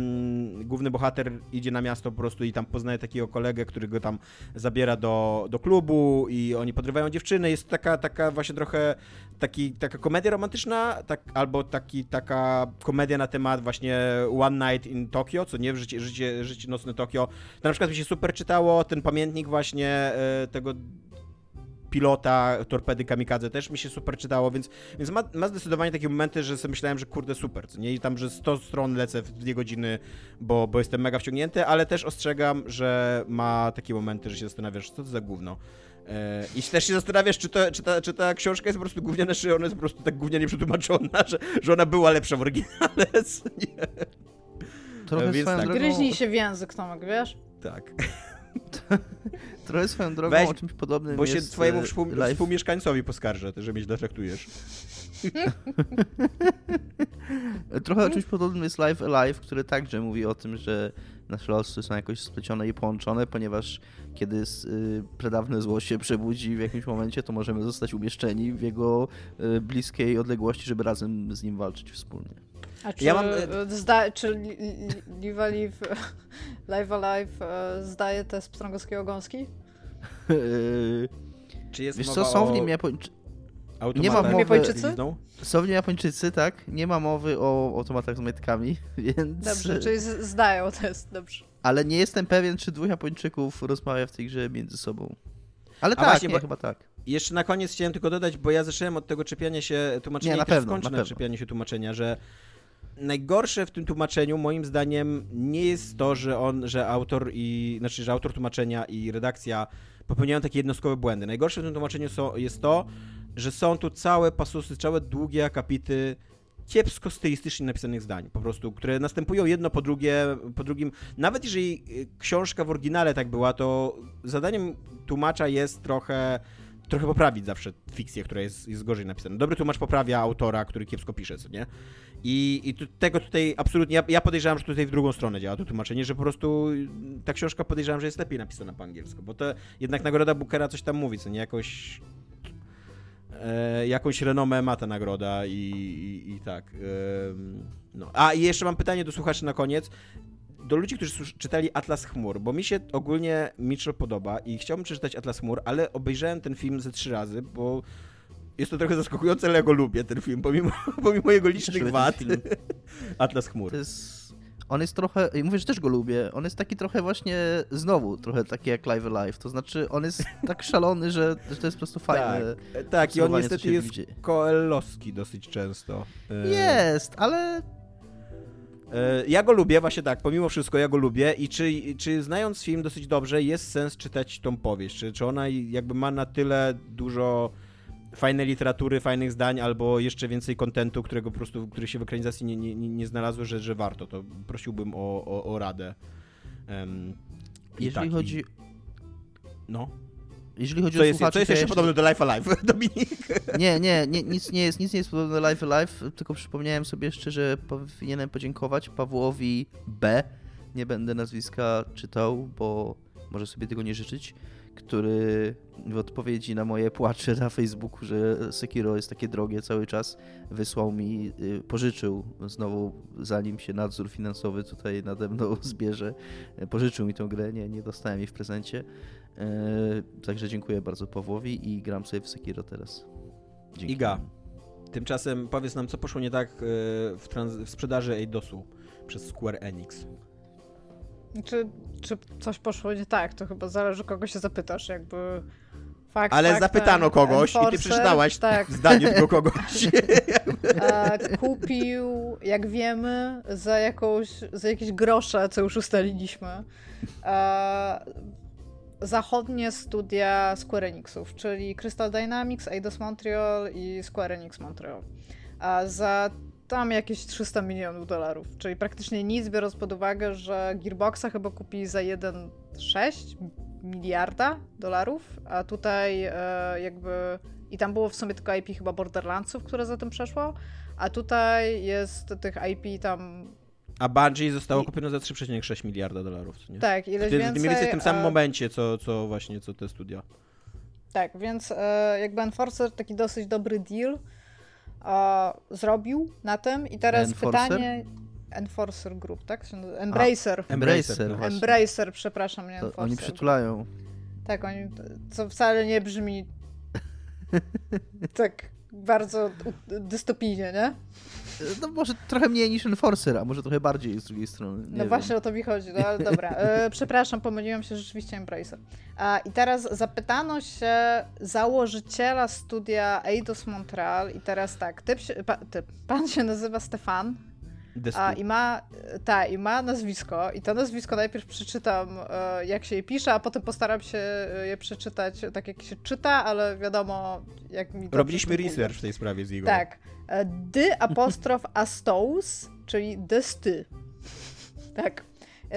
główny bohater idzie na miasto po prostu i tam poznaje takiego kolegę, który go tam zabiera do, do klubu i oni podrywają dziewczyny. Jest taka, taka właśnie trochę taki, taka komedia romantyczna, tak, albo taki, taka komedia na temat właśnie One Night in Tokyo, co nie, w życie, życie, życie nocne Tokio. To na przykład mi się super czytało, ten pamiętnik właśnie tego... pilota, torpedy, kamikadze też mi się super czytało, więc, więc ma, ma zdecydowanie takie momenty, że sobie myślałem, że kurde super, nie? I tam, że sto stron lecę w dwie godziny, bo, bo jestem mega wciągnięty, ale też ostrzegam, że ma takie momenty, że się zastanawiasz, co to za gówno. I też się zastanawiasz, czy, to, czy, ta, czy ta książka jest po prostu gówniana, czy ona jest po prostu tak gównianie przetłumaczona, że, że ona była lepsza w oryginale, nie? Trochę więc tak. Gryźnij się w język, Tomek, wiesz? Tak. Trochę swoją drogą weź, o czymś podobnym bo jest... Bo się twojemu współ, współmieszkańcowi poskarżę, że mnie źle traktujesz. Trochę o czymś podobnym jest Live A Live, który także mówi o tym, że nasze losy są jakoś splecione i połączone, ponieważ kiedy pradawne zło się przebudzi w jakimś momencie, to możemy zostać umieszczeni w jego bliskiej odległości, żeby razem z nim walczyć wspólnie. A czy, ja mam... zda... czy Live A Live, Live A Live zdaje test pstrągowskiego gąski? Czy jest Wiesz co, są o... w nim Japończycy... Automata. Nie ma mowy... Japończycy? Są w nim Japończycy, tak. Nie ma mowy o automatach z majtkami, więc... Dobrze, czyli zdają test, dobrze. Ale nie jestem pewien, czy dwóch Japończyków rozmawia w tej grze między sobą. Ale A tak, właśnie, nie, bo... chyba tak. Jeszcze na koniec chciałem tylko dodać, bo ja zacząłem od tego czepiania się tłumaczenia nie, na i też pewno, skończę na, na czepianiu się tłumaczenia, że najgorsze w tym tłumaczeniu moim zdaniem nie jest to, że on, że autor i, znaczy, że autor tłumaczenia i redakcja popełniają takie jednostkowe błędy. Najgorsze w tym tłumaczeniu są, jest to, że są tu całe pasusy, całe długie akapity kiepsko stylistycznie napisanych zdań, po prostu, które następują jedno po drugie, po drugim. Nawet jeżeli książka w oryginale tak była, to zadaniem tłumacza jest trochę... trochę poprawić zawsze fikcję, która jest, jest gorzej napisana. Dobry tłumacz poprawia autora, który kiepsko pisze, co nie? I, i tu, tego tutaj absolutnie... Ja, ja podejrzewam, że tutaj w drugą stronę działa to tłumaczenie, że po prostu ta książka podejrzewam, że jest lepiej napisana po angielsku, bo to jednak nagroda Bookera coś tam mówi, co nie? Jakoś... E, jakąś renomę ma ta nagroda i, i, i tak. E, no. A i jeszcze mam pytanie do słuchaczy na koniec. Do ludzi, którzy czytali Atlas Chmur, bo mi się ogólnie Mitchell podoba i chciałbym przeczytać Atlas Chmur, ale obejrzałem ten film ze trzy razy, bo jest to trochę zaskakujące, ale ja go lubię, ten film, pomimo, pomimo jego licznych wad. Atlas Chmur. To jest, on jest trochę, mówię, że też go lubię, on jest taki trochę właśnie, znowu, trochę taki jak Live A Live, to znaczy on jest tak szalony, że, że to jest po prostu fajne. Tak, tak i on niestety jest koelowski dosyć często. Jest, ale... Ja go lubię, właśnie tak, pomimo wszystko ja go lubię i czy, czy znając film dosyć dobrze, jest sens czytać tą powieść? Czy, czy ona jakby ma na tyle dużo fajnej literatury, fajnych zdań albo jeszcze więcej kontentu, którego po prostu, który się w ekranizacji nie, nie, nie znalazło, że, że warto, to prosiłbym o, o, o radę. Um, Jeżeli tak, chodzi... I... No. Jeżeli chodzi co o jest, słuchaczy... Co jest jeszcze podobne do Live A Live, Dominik? Nie, nie, nie nic, nie jest, nic nie jest podobne do Live A Live, tylko przypomniałem sobie jeszcze, że powinienem podziękować Pawłowi B. Nie będę nazwiska czytał, bo może sobie tego nie życzyć, który w odpowiedzi na moje płacze na Facebooku, że Sekiro jest takie drogie cały czas, wysłał mi, pożyczył znowu, zanim się nadzór finansowy tutaj nade mną zbierze, pożyczył mi tę grę, nie, nie dostałem jej w prezencie. Także dziękuję bardzo Pawłowi i gram sobie w Sekiro teraz. Dzięki. Iga, tymczasem powiedz nam, co poszło nie tak w, trans- w sprzedaży Eidosu przez Square Enix. Czy, czy coś poszło nie tak, to chyba zależy, kogo się zapytasz, jakby... Fakt, ale fakt, zapytano tak, kogoś enforcer, i ty przeczytałaś tak. zdanie tego kogoś. Kupił, jak wiemy, za, jakąś, za jakieś grosze, co już ustaliliśmy, zachodnie studia Square Enixów, czyli Crystal Dynamics, Eidos Montreal i Square Enix Montreal. Za tam jakieś trzysta milionów dolarów, czyli praktycznie nic, biorąc pod uwagę, że Gearboxa chyba kupili za jeden przecinek sześć miliarda dolarów, a tutaj e, jakby... I tam było w sumie tylko I P chyba Borderlandsów, które za tym przeszło, a tutaj jest tych I P tam... A Bungie zostało I... kupione za trzy przecinek sześć miliarda dolarów, nie? Tak, ileś Ty, więcej... Mniej więcej w tym samym a... momencie, co, co właśnie, co te studia. Tak, więc e, jakby Enforcer taki dosyć dobry deal a, zrobił na tym i teraz Enforcer? Pytanie... Enforcer Group, tak? Embracer. A, Embracer, Embracer, Embracer, przepraszam, nie Enforcer. Oni przytulają. Tak, oni, co wcale nie brzmi tak bardzo dystopijnie, nie? No może trochę mniej niż Enforcer, a może trochę bardziej z drugiej strony. Nie no wiem. Właśnie o to mi chodzi, no ale dobra. Przepraszam, pomyliłam się, rzeczywiście Embracer. A, I teraz zapytano się założyciela studia Eidos Montreal i teraz tak, typ się, pa, typ, pan się nazywa Stefan A, i, ma, ta, I ma nazwisko i to nazwisko najpierw przeczytam, jak się je pisze, a potem postaram się je przeczytać tak, jak się czyta, ale wiadomo, jak mi to... Robiliśmy research w tej sprawie z Igor. Tak. Dy apostrof Astous, czyli D'Astous. Tak.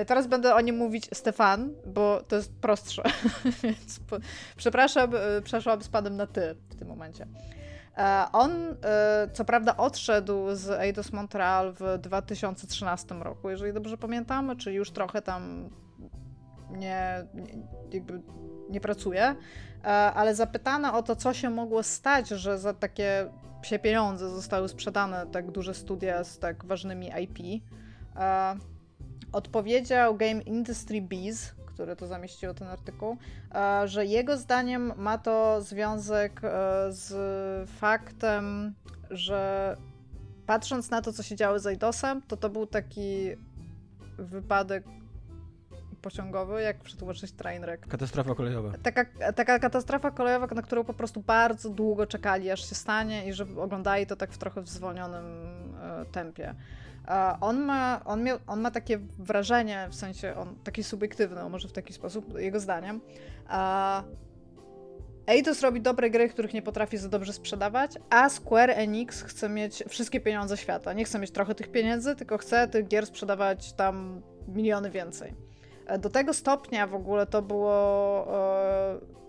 Teraz będę o nim mówić Stefan, bo to jest prostsze. Więc po... Przepraszam, przeszłam z panem na ty w tym momencie. On, co prawda, odszedł z Eidos Montreal w dwa tysiące trzynastym roku, jeżeli dobrze pamiętam, czyli już trochę tam nie, jakby nie pracuje, ale zapytana o to, co się mogło stać, że za takie psie pieniądze zostały sprzedane tak duże studia z tak ważnymi I P, odpowiedział Game Industry Biz, które to zamieściło ten artykuł, że jego zdaniem ma to związek z faktem, że patrząc na to, co się działo z Eidosem, to to był taki wypadek pociągowy, jak przetłumaczyć trainwreck. Katastrofa kolejowa. Taka, taka katastrofa kolejowa, na którą po prostu bardzo długo czekali, aż się stanie i że oglądali to tak w trochę w zwolnionym e, tempie. E, on, ma, on, miał, on ma takie wrażenie, w sensie on taki subiektywny, może w taki sposób, jego zdaniem. E, Eidos robi dobre gry, których nie potrafi za dobrze sprzedawać, a Square Enix chce mieć wszystkie pieniądze świata. Nie chce mieć trochę tych pieniędzy, tylko chce tych gier sprzedawać tam miliony więcej. Do tego stopnia w ogóle to było,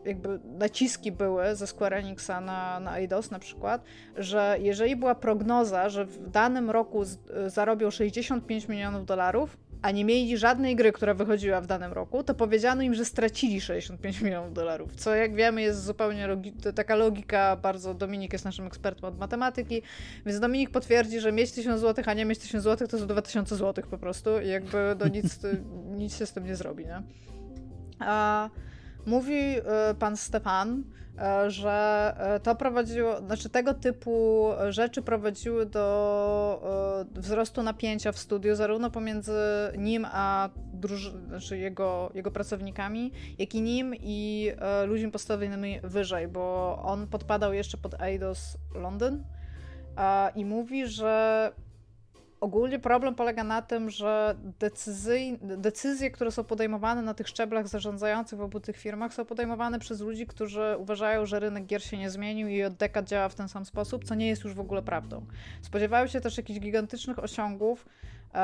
jakby naciski były ze Square Enixa na, na Eidos na przykład, że jeżeli była prognoza, że w danym roku zarobią sześćdziesiąt pięć milionów dolarów, a nie mieli żadnej gry, która wychodziła w danym roku, to powiedziano im, że stracili sześćdziesiąt pięć milionów dolarów, co jak wiemy jest zupełnie logi- taka logika bardzo... Dominik jest naszym ekspertem od matematyki, więc Dominik potwierdzi, że mieć tysiąc złotych, a nie mieć tysiąc złotych to są dwa tysiące złotych po prostu i jakby do nic, nic się z tym nie zrobi, nie? A mówi pan Stefan, że to prowadziło, znaczy tego typu rzeczy prowadziły do wzrostu napięcia w studiu, zarówno pomiędzy nim a druży- znaczy jego, jego pracownikami, jak i nim i ludźmi postawionymi wyżej, bo on podpadał jeszcze pod Eidos Londyn i mówi, że ogólnie problem polega na tym, że decyzje, decyzje, które są podejmowane na tych szczeblach zarządzających w obu tych firmach, są podejmowane przez ludzi, którzy uważają, że rynek gier się nie zmienił i od dekad działa w ten sam sposób, co nie jest już w ogóle prawdą. Spodziewają się też jakichś gigantycznych osiągów e,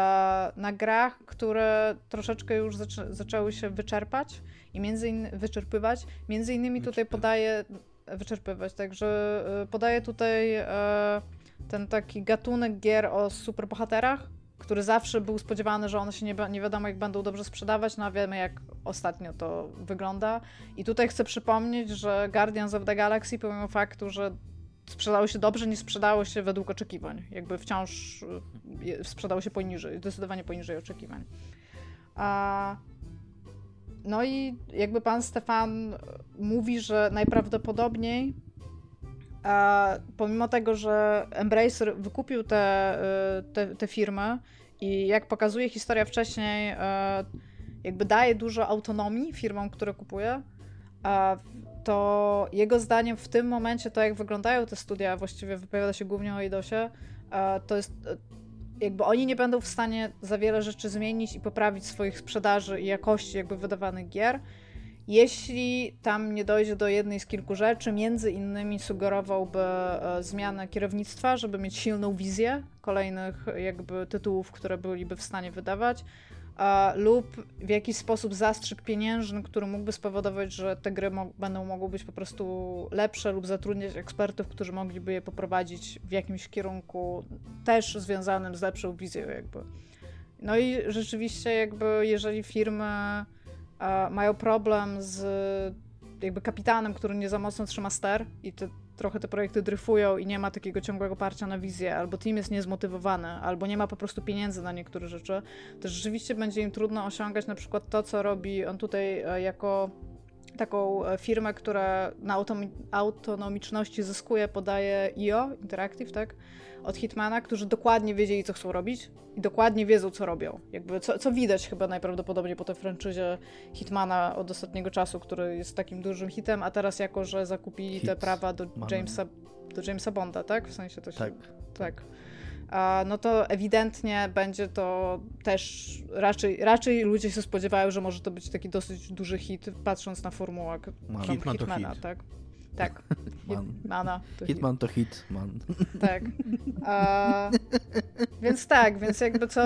na grach, które troszeczkę już zaczę- zaczęły się wyczerpać i między innymi wyczerpywać. Między innymi tutaj podaję wyczerpywać, także podaję tutaj. E, ten taki gatunek gier o superbohaterach, który zawsze był spodziewany, że one się nie, nie wiadomo jak będą dobrze sprzedawać, no a wiemy jak ostatnio to wygląda. I tutaj chcę przypomnieć, że Guardians of the Galaxy, pomimo faktu, że sprzedało się dobrze, nie sprzedało się według oczekiwań. Jakby wciąż sprzedało się poniżej, zdecydowanie poniżej oczekiwań. A... No i jakby pan Stefan mówi, że najprawdopodobniej a pomimo tego, że Embracer wykupił te, te, te firmy i jak pokazuje historia wcześniej, jakby daje dużo autonomii firmom, które kupuje, to jego zdaniem w tym momencie to, jak wyglądają te studia, właściwie wypowiada się głównie o Eidosie, to jest jakby oni nie będą w stanie za wiele rzeczy zmienić i poprawić swoich sprzedaży i jakości jakby wydawanych gier, jeśli tam nie dojdzie do jednej z kilku rzeczy, między innymi sugerowałby zmianę kierownictwa, żeby mieć silną wizję kolejnych jakby tytułów, które byliby w stanie wydawać, lub w jakiś sposób zastrzyk pieniężny, który mógłby spowodować, że te gry mo- będą mogły być po prostu lepsze lub zatrudniać ekspertów, którzy mogliby je poprowadzić w jakimś kierunku też związanym z lepszą wizją jakby. No i rzeczywiście jakby jeżeli firmy mają problem z jakby kapitanem, który nie za mocno trzyma ster i te, trochę te projekty dryfują i nie ma takiego ciągłego parcia na wizję, albo team jest niezmotywowany, albo nie ma po prostu pieniędzy na niektóre rzeczy, to rzeczywiście będzie im trudno osiągać na przykład to, co robi on tutaj jako taką firmę, która na automi- autonomiczności zyskuje, podaje I O, Interactive, tak? Od Hitmana, którzy dokładnie wiedzieli, co chcą robić i dokładnie wiedzą, co robią. Jakby co, co widać chyba najprawdopodobniej po tej franczyzie Hitmana od ostatniego czasu, który jest takim dużym hitem, a teraz jako, że zakupili Hit. te prawa do Jamesa, do Jamesa Bonda, tak? W sensie to się... Tak. tak. A, no to ewidentnie będzie to też... Raczej, raczej ludzie się spodziewają, że może to być taki dosyć duży hit, patrząc na formułę Hitman Hitmana, to hit. tak? Tak. Hitmana. To Hitman hit. to Hitman. Tak. A, więc tak, więc jakby co,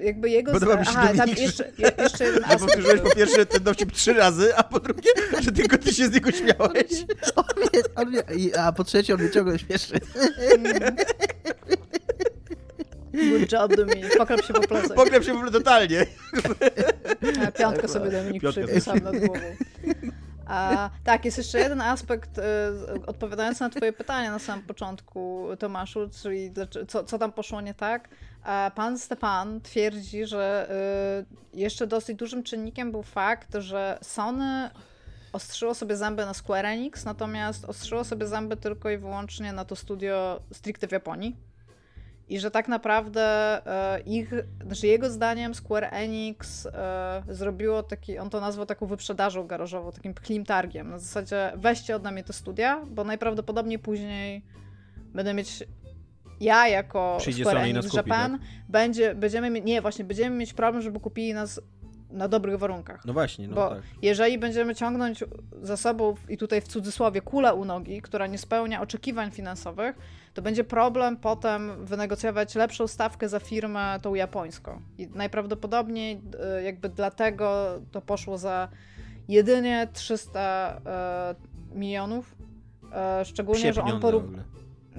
jakby jego... Podoba mi się, aha, tam jeszcze, je, jeszcze jeden aspekt. Powtórzyłeś po pierwsze ten dowcip trzy razy, a po drugie, że tylko ty się z niego śmiałeś. On mnie, on mnie, a po trzecie on mnie ciągle śmieszy. Mm. Good job, Dominik. Pokrep się po plecach. Pokrep się po plecach totalnie. A piątkę sobie Dominik przybił sam nad głową. A, tak, jest jeszcze jeden aspekt, y, odpowiadając na twoje pytanie na samym początku, Tomaszu, czyli co, co tam poszło nie tak. A pan Stefan twierdzi, że y, jeszcze dosyć dużym czynnikiem był fakt, że Sony ostrzyło sobie zęby na Square Enix, natomiast ostrzyło sobie zęby tylko i wyłącznie na to studio stricte w Japonii. I że tak naprawdę ich, znaczy jego zdaniem Square Enix zrobiło taki, on to nazwał taką wyprzedażą garażową, takim pchlim targiem. Na zasadzie weźcie od mnie te studia, bo najprawdopodobniej później będę mieć, ja jako przyjdzie Square Enix kupi, Japan, tak? będzie, będziemy, nie właśnie, będziemy mieć problem, żeby kupili nas na dobrych warunkach. No właśnie, no bo tak. Jeżeli będziemy ciągnąć za sobą, i tutaj w cudzysłowie, kulę u nogi, która nie spełnia oczekiwań finansowych, to będzie problem potem wynegocjować lepszą stawkę za firmę tą japońską. I najprawdopodobniej jakby dlatego to poszło za jedynie trzysta milionów. Szczególnie, Psie że on porównuje...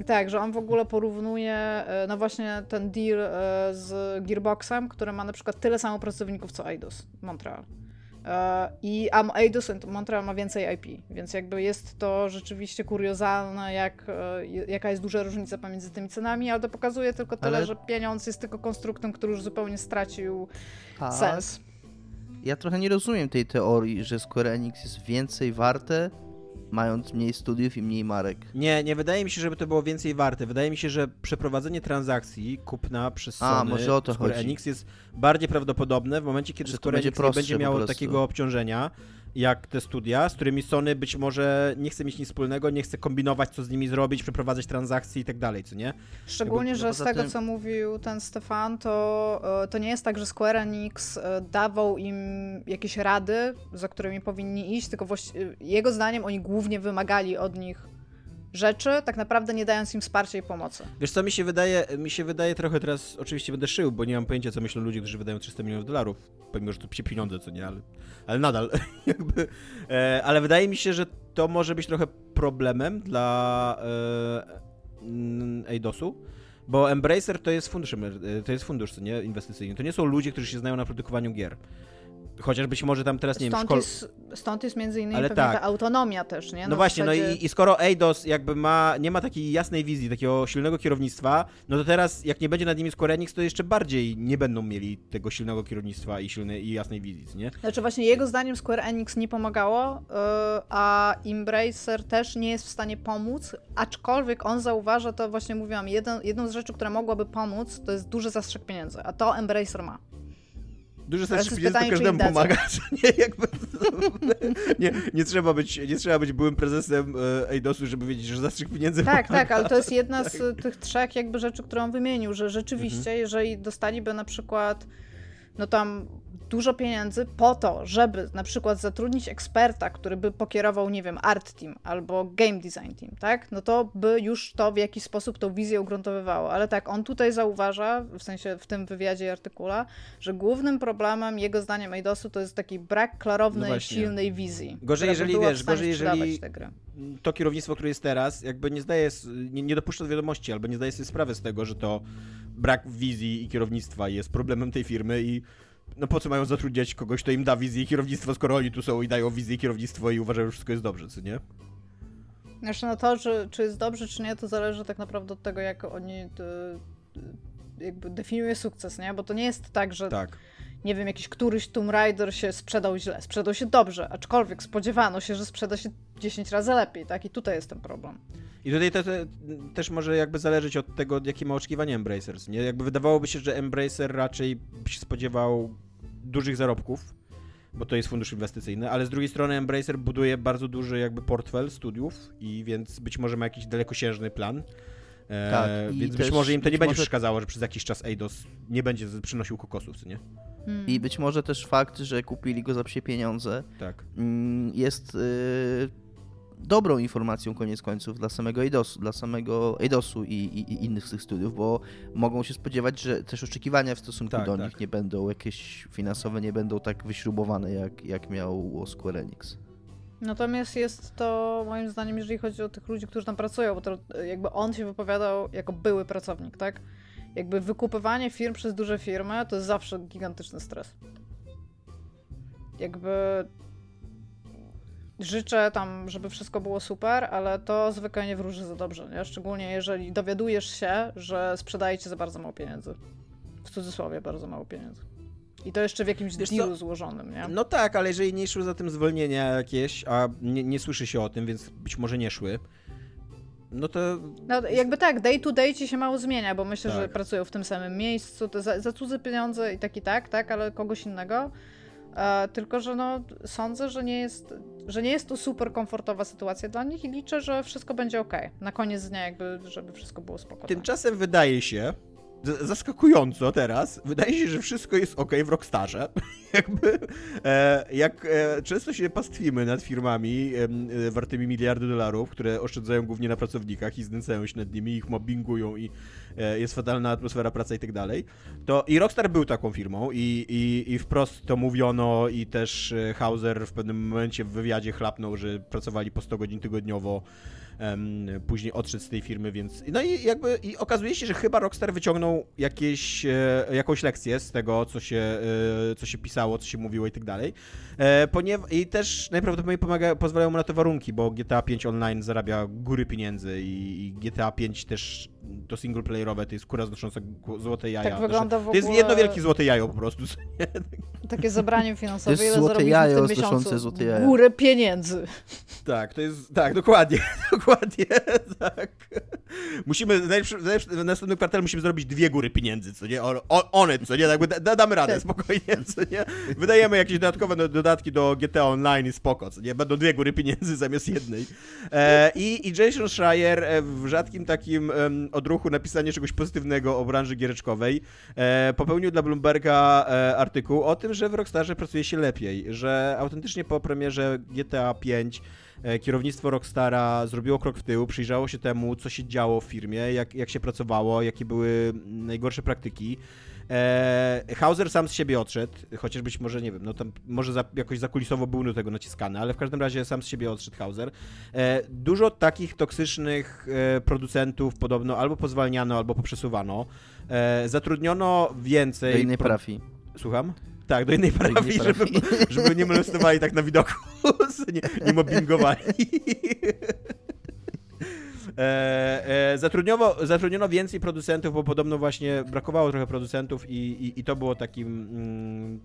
Tak, że on w ogóle porównuje, no właśnie ten deal z Gearboxem, który ma na przykład tyle samo pracowników co Eidos Montreal. I a Eidos Montreal ma więcej I P, więc jakby jest to rzeczywiście kuriozalne, jak, jaka jest duża różnica pomiędzy tymi cenami, ale to pokazuje tylko tyle, ale... że pieniądz jest tylko konstruktem, który już zupełnie stracił tak. sens. Ja trochę nie rozumiem tej teorii, że Square Enix jest więcej warte, mając mniej studiów i mniej marek. Nie, nie wydaje mi się, żeby to było więcej warte. Wydaje mi się, że przeprowadzenie transakcji kupna przez Sony, A, może o to Square chodzi. Enix jest bardziej prawdopodobne w momencie, kiedy że Square będzie Enix nie będzie miało takiego obciążenia jak te studia, z którymi Sony być może nie chce mieć nic wspólnego, nie chce kombinować, co z nimi zrobić, przeprowadzać transakcje i tak dalej, co nie? Szczególnie, Jakby, że no z tego, tym... co mówił ten Stefan, to, to nie jest tak, że Square Enix dawał im jakieś rady, za którymi powinni iść, tylko właści- jego zdaniem oni głównie wymagali od nich rzeczy, tak naprawdę nie dając im wsparcia i pomocy. Wiesz co, mi się wydaje, mi się wydaje trochę teraz, oczywiście będę szył, bo nie mam pojęcia, co myślą ludzie, którzy wydają trzysta milionów dolarów, pomimo, że to psie pieniądze, co nie, ale, ale nadal jakby, e, ale wydaje mi się, że to może być trochę problemem dla e, Eidosu, bo Embracer to jest fundusz, to jest fundusz, co nie, inwestycyjny, to nie są ludzie, którzy się znają na produkowaniu gier. Chociaż być może tam teraz, nie stąd wiem, szkol... jest, stąd jest między innymi pewnie tak. ta autonomia też, nie? No, no właśnie, zasadzie... no i, i skoro Eidos jakby ma, nie ma takiej jasnej wizji, takiego silnego kierownictwa, no to teraz, jak nie będzie nad nimi Square Enix, to jeszcze bardziej nie będą mieli tego silnego kierownictwa i silnej i jasnej wizji, nie? Znaczy właśnie jego zdaniem Square Enix nie pomagało, yy, a Embracer też nie jest w stanie pomóc, aczkolwiek on zauważa, to właśnie mówiłam, jedną, jedną z rzeczy, która mogłaby pomóc, to jest duży zastrzyk pieniędzy, a to Embracer ma. Duże starszy pieniędzy, to każdemu pomaga. Nie, jakby, nie, nie, trzeba być, nie trzeba być byłym prezesem Eidosu, żeby wiedzieć, że zastrzyk pieniędzy Tak, pomaga. Tak, ale to jest jedna z tak. tych trzech jakby rzeczy, które on wymienił, że rzeczywiście, mhm. jeżeli dostaliby na przykład no tam dużo pieniędzy po to, żeby na przykład zatrudnić eksperta, który by pokierował, nie wiem, art team albo game design team, tak? No to by już to w jakiś sposób tą wizję ugruntowywało. Ale tak, on tutaj zauważa, w sensie w tym wywiadzie i artykule, że głównym problemem, jego zdaniem, Eidosu to jest taki brak klarownej, no silnej wizji. Gorzej, jeżeli wiesz, gorzej, jeżeli to kierownictwo, które jest teraz, jakby nie zdaje, nie, nie dopuszcza do wiadomości, albo nie zdaje sobie sprawy z tego, że to brak wizji i kierownictwa jest problemem tej firmy i no po co mają zatrudniać kogoś, kto im da wizję i kierownictwo, skoro oni tu są i dają wizję i kierownictwo i uważają, że wszystko jest dobrze, co nie? Znaczy na to, że, czy jest dobrze, czy nie, to zależy tak naprawdę od tego, jak oni de, jakby definiują sukces, nie? Bo to nie jest tak, że tak. nie wiem, jakiś któryś Tomb Raider się sprzedał źle. Sprzedał się dobrze, aczkolwiek spodziewano się, że sprzeda się dziesięć razy lepiej, tak? I tutaj jest ten problem. I tutaj te, te, też może jakby zależeć od tego, jakie ma oczekiwania Embracers, nie? Jakby wydawałoby się, że Embracer raczej się spodziewał dużych zarobków, bo to jest fundusz inwestycyjny, ale z drugiej strony Embracer buduje bardzo duży jakby portfel studiów i więc być może ma jakiś dalekosiężny plan. Tak, e, więc być może im to nie będzie może... przeszkadzało, że przez jakiś czas Eidos nie będzie przynosił kokosów, co nie? Hmm. I być może też fakt, że kupili go za psie pieniądze, tak. jest yy, dobrą informacją koniec końców dla samego Eidosu, dla samego Eidosu i, i, i innych z tych studiów, bo mogą się spodziewać, że też oczekiwania w stosunku tak, do tak. nich nie będą jakieś finansowe, nie będą tak wyśrubowane, jak, jak miał Square Enix. Natomiast jest to moim zdaniem, jeżeli chodzi o tych ludzi, którzy tam pracują, bo to jakby on się wypowiadał jako były pracownik, tak? Jakby wykupywanie firm przez duże firmy to jest zawsze gigantyczny stres. Jakby życzę tam, żeby wszystko było super, ale to zwykle nie wróży za dobrze, nie? Szczególnie jeżeli dowiadujesz się, że sprzedajecie za bardzo mało pieniędzy. W cudzysłowie bardzo mało pieniędzy. I to jeszcze w jakimś dealu złożonym, nie? No tak, ale jeżeli nie szły za tym zwolnienia jakieś, a nie, nie słyszy się o tym, więc być może nie szły, no to... No jakby tak, day to day ci się mało zmienia, bo myślę, tak. że pracują w tym samym miejscu, to za, za cudze pieniądze i tak i tak, tak, ale kogoś innego. E, tylko, że no sądzę, że nie jest, że nie jest to super komfortowa sytuacja dla nich i liczę, że wszystko będzie okej. Na koniec dnia jakby, żeby wszystko było spokojne. Tymczasem wydaje się, zaskakująco teraz, wydaje się, że wszystko jest okej w Rockstarze. Jakby, e, jak e, często się pastwimy nad firmami e, wartymi miliardy dolarów, które oszczędzają głównie na pracownikach i znęcają się nad nimi, ich mobbingują i e, jest fatalna atmosfera pracy i tak dalej, to i Rockstar był taką firmą i, i, i wprost to mówiono i też Hauser w pewnym momencie w wywiadzie chlapnął, że pracowali po sto godzin tygodniowo. Później odszedł z tej firmy, więc... No i jakby i okazuje się, że chyba Rockstar wyciągnął jakieś, jakąś lekcję z tego, co się, co się pisało, co się mówiło i tak dalej. I też najprawdopodobniej pomaga, pozwalają mu na to warunki, bo G T A pięć Online zarabia góry pieniędzy i G T A pięć też to singleplayerowe, to jest kura znosząca złote jaja. Tak wygląda w ogóle... To jest jedno wielkie złote jajo po prostu. Takie zebranie finansowe, ile zarobiliśmy w tym miesiącu? Górę pieniędzy. Tak, to jest... Tak, dokładnie. Dokładnie, tak. Musimy, w następnym kwartale musimy zrobić dwie góry pieniędzy, co nie? O, one, co nie? Jakby da, damy radę, spokojnie, co nie? Wydajemy jakieś dodatkowe dodatki do G T A Online i spoko, co nie? Będą dwie góry pieniędzy zamiast jednej. E, i, I Jason Schreier w rzadkim takim um, odruchu napisania czegoś pozytywnego o branży giereczkowej e, popełnił dla Bloomberga e, artykuł o tym, że w Rockstarze pracuje się lepiej, że autentycznie po premierze G T A pięć kierownictwo Rockstara zrobiło krok w tył, przyjrzało się temu, co się działo w firmie, jak, jak się pracowało, jakie były najgorsze praktyki. Eee, Hauser sam z siebie odszedł, chociaż być może, nie wiem, no tam może za, jakoś zakulisowo był do tego naciskany, ale w każdym razie sam z siebie odszedł Hauser. Eee, dużo takich toksycznych e, producentów podobno albo pozwalniano, albo poprzesuwano. Eee, zatrudniono więcej... Do innej parafii. Słucham? Tak, do innej parafii, żeby, żeby nie molestowali tak na widoku, nie, nie mobbingowali. E, e, zatrudniono, zatrudniono więcej producentów, bo podobno właśnie brakowało trochę producentów i, i, i to było takim... Mm,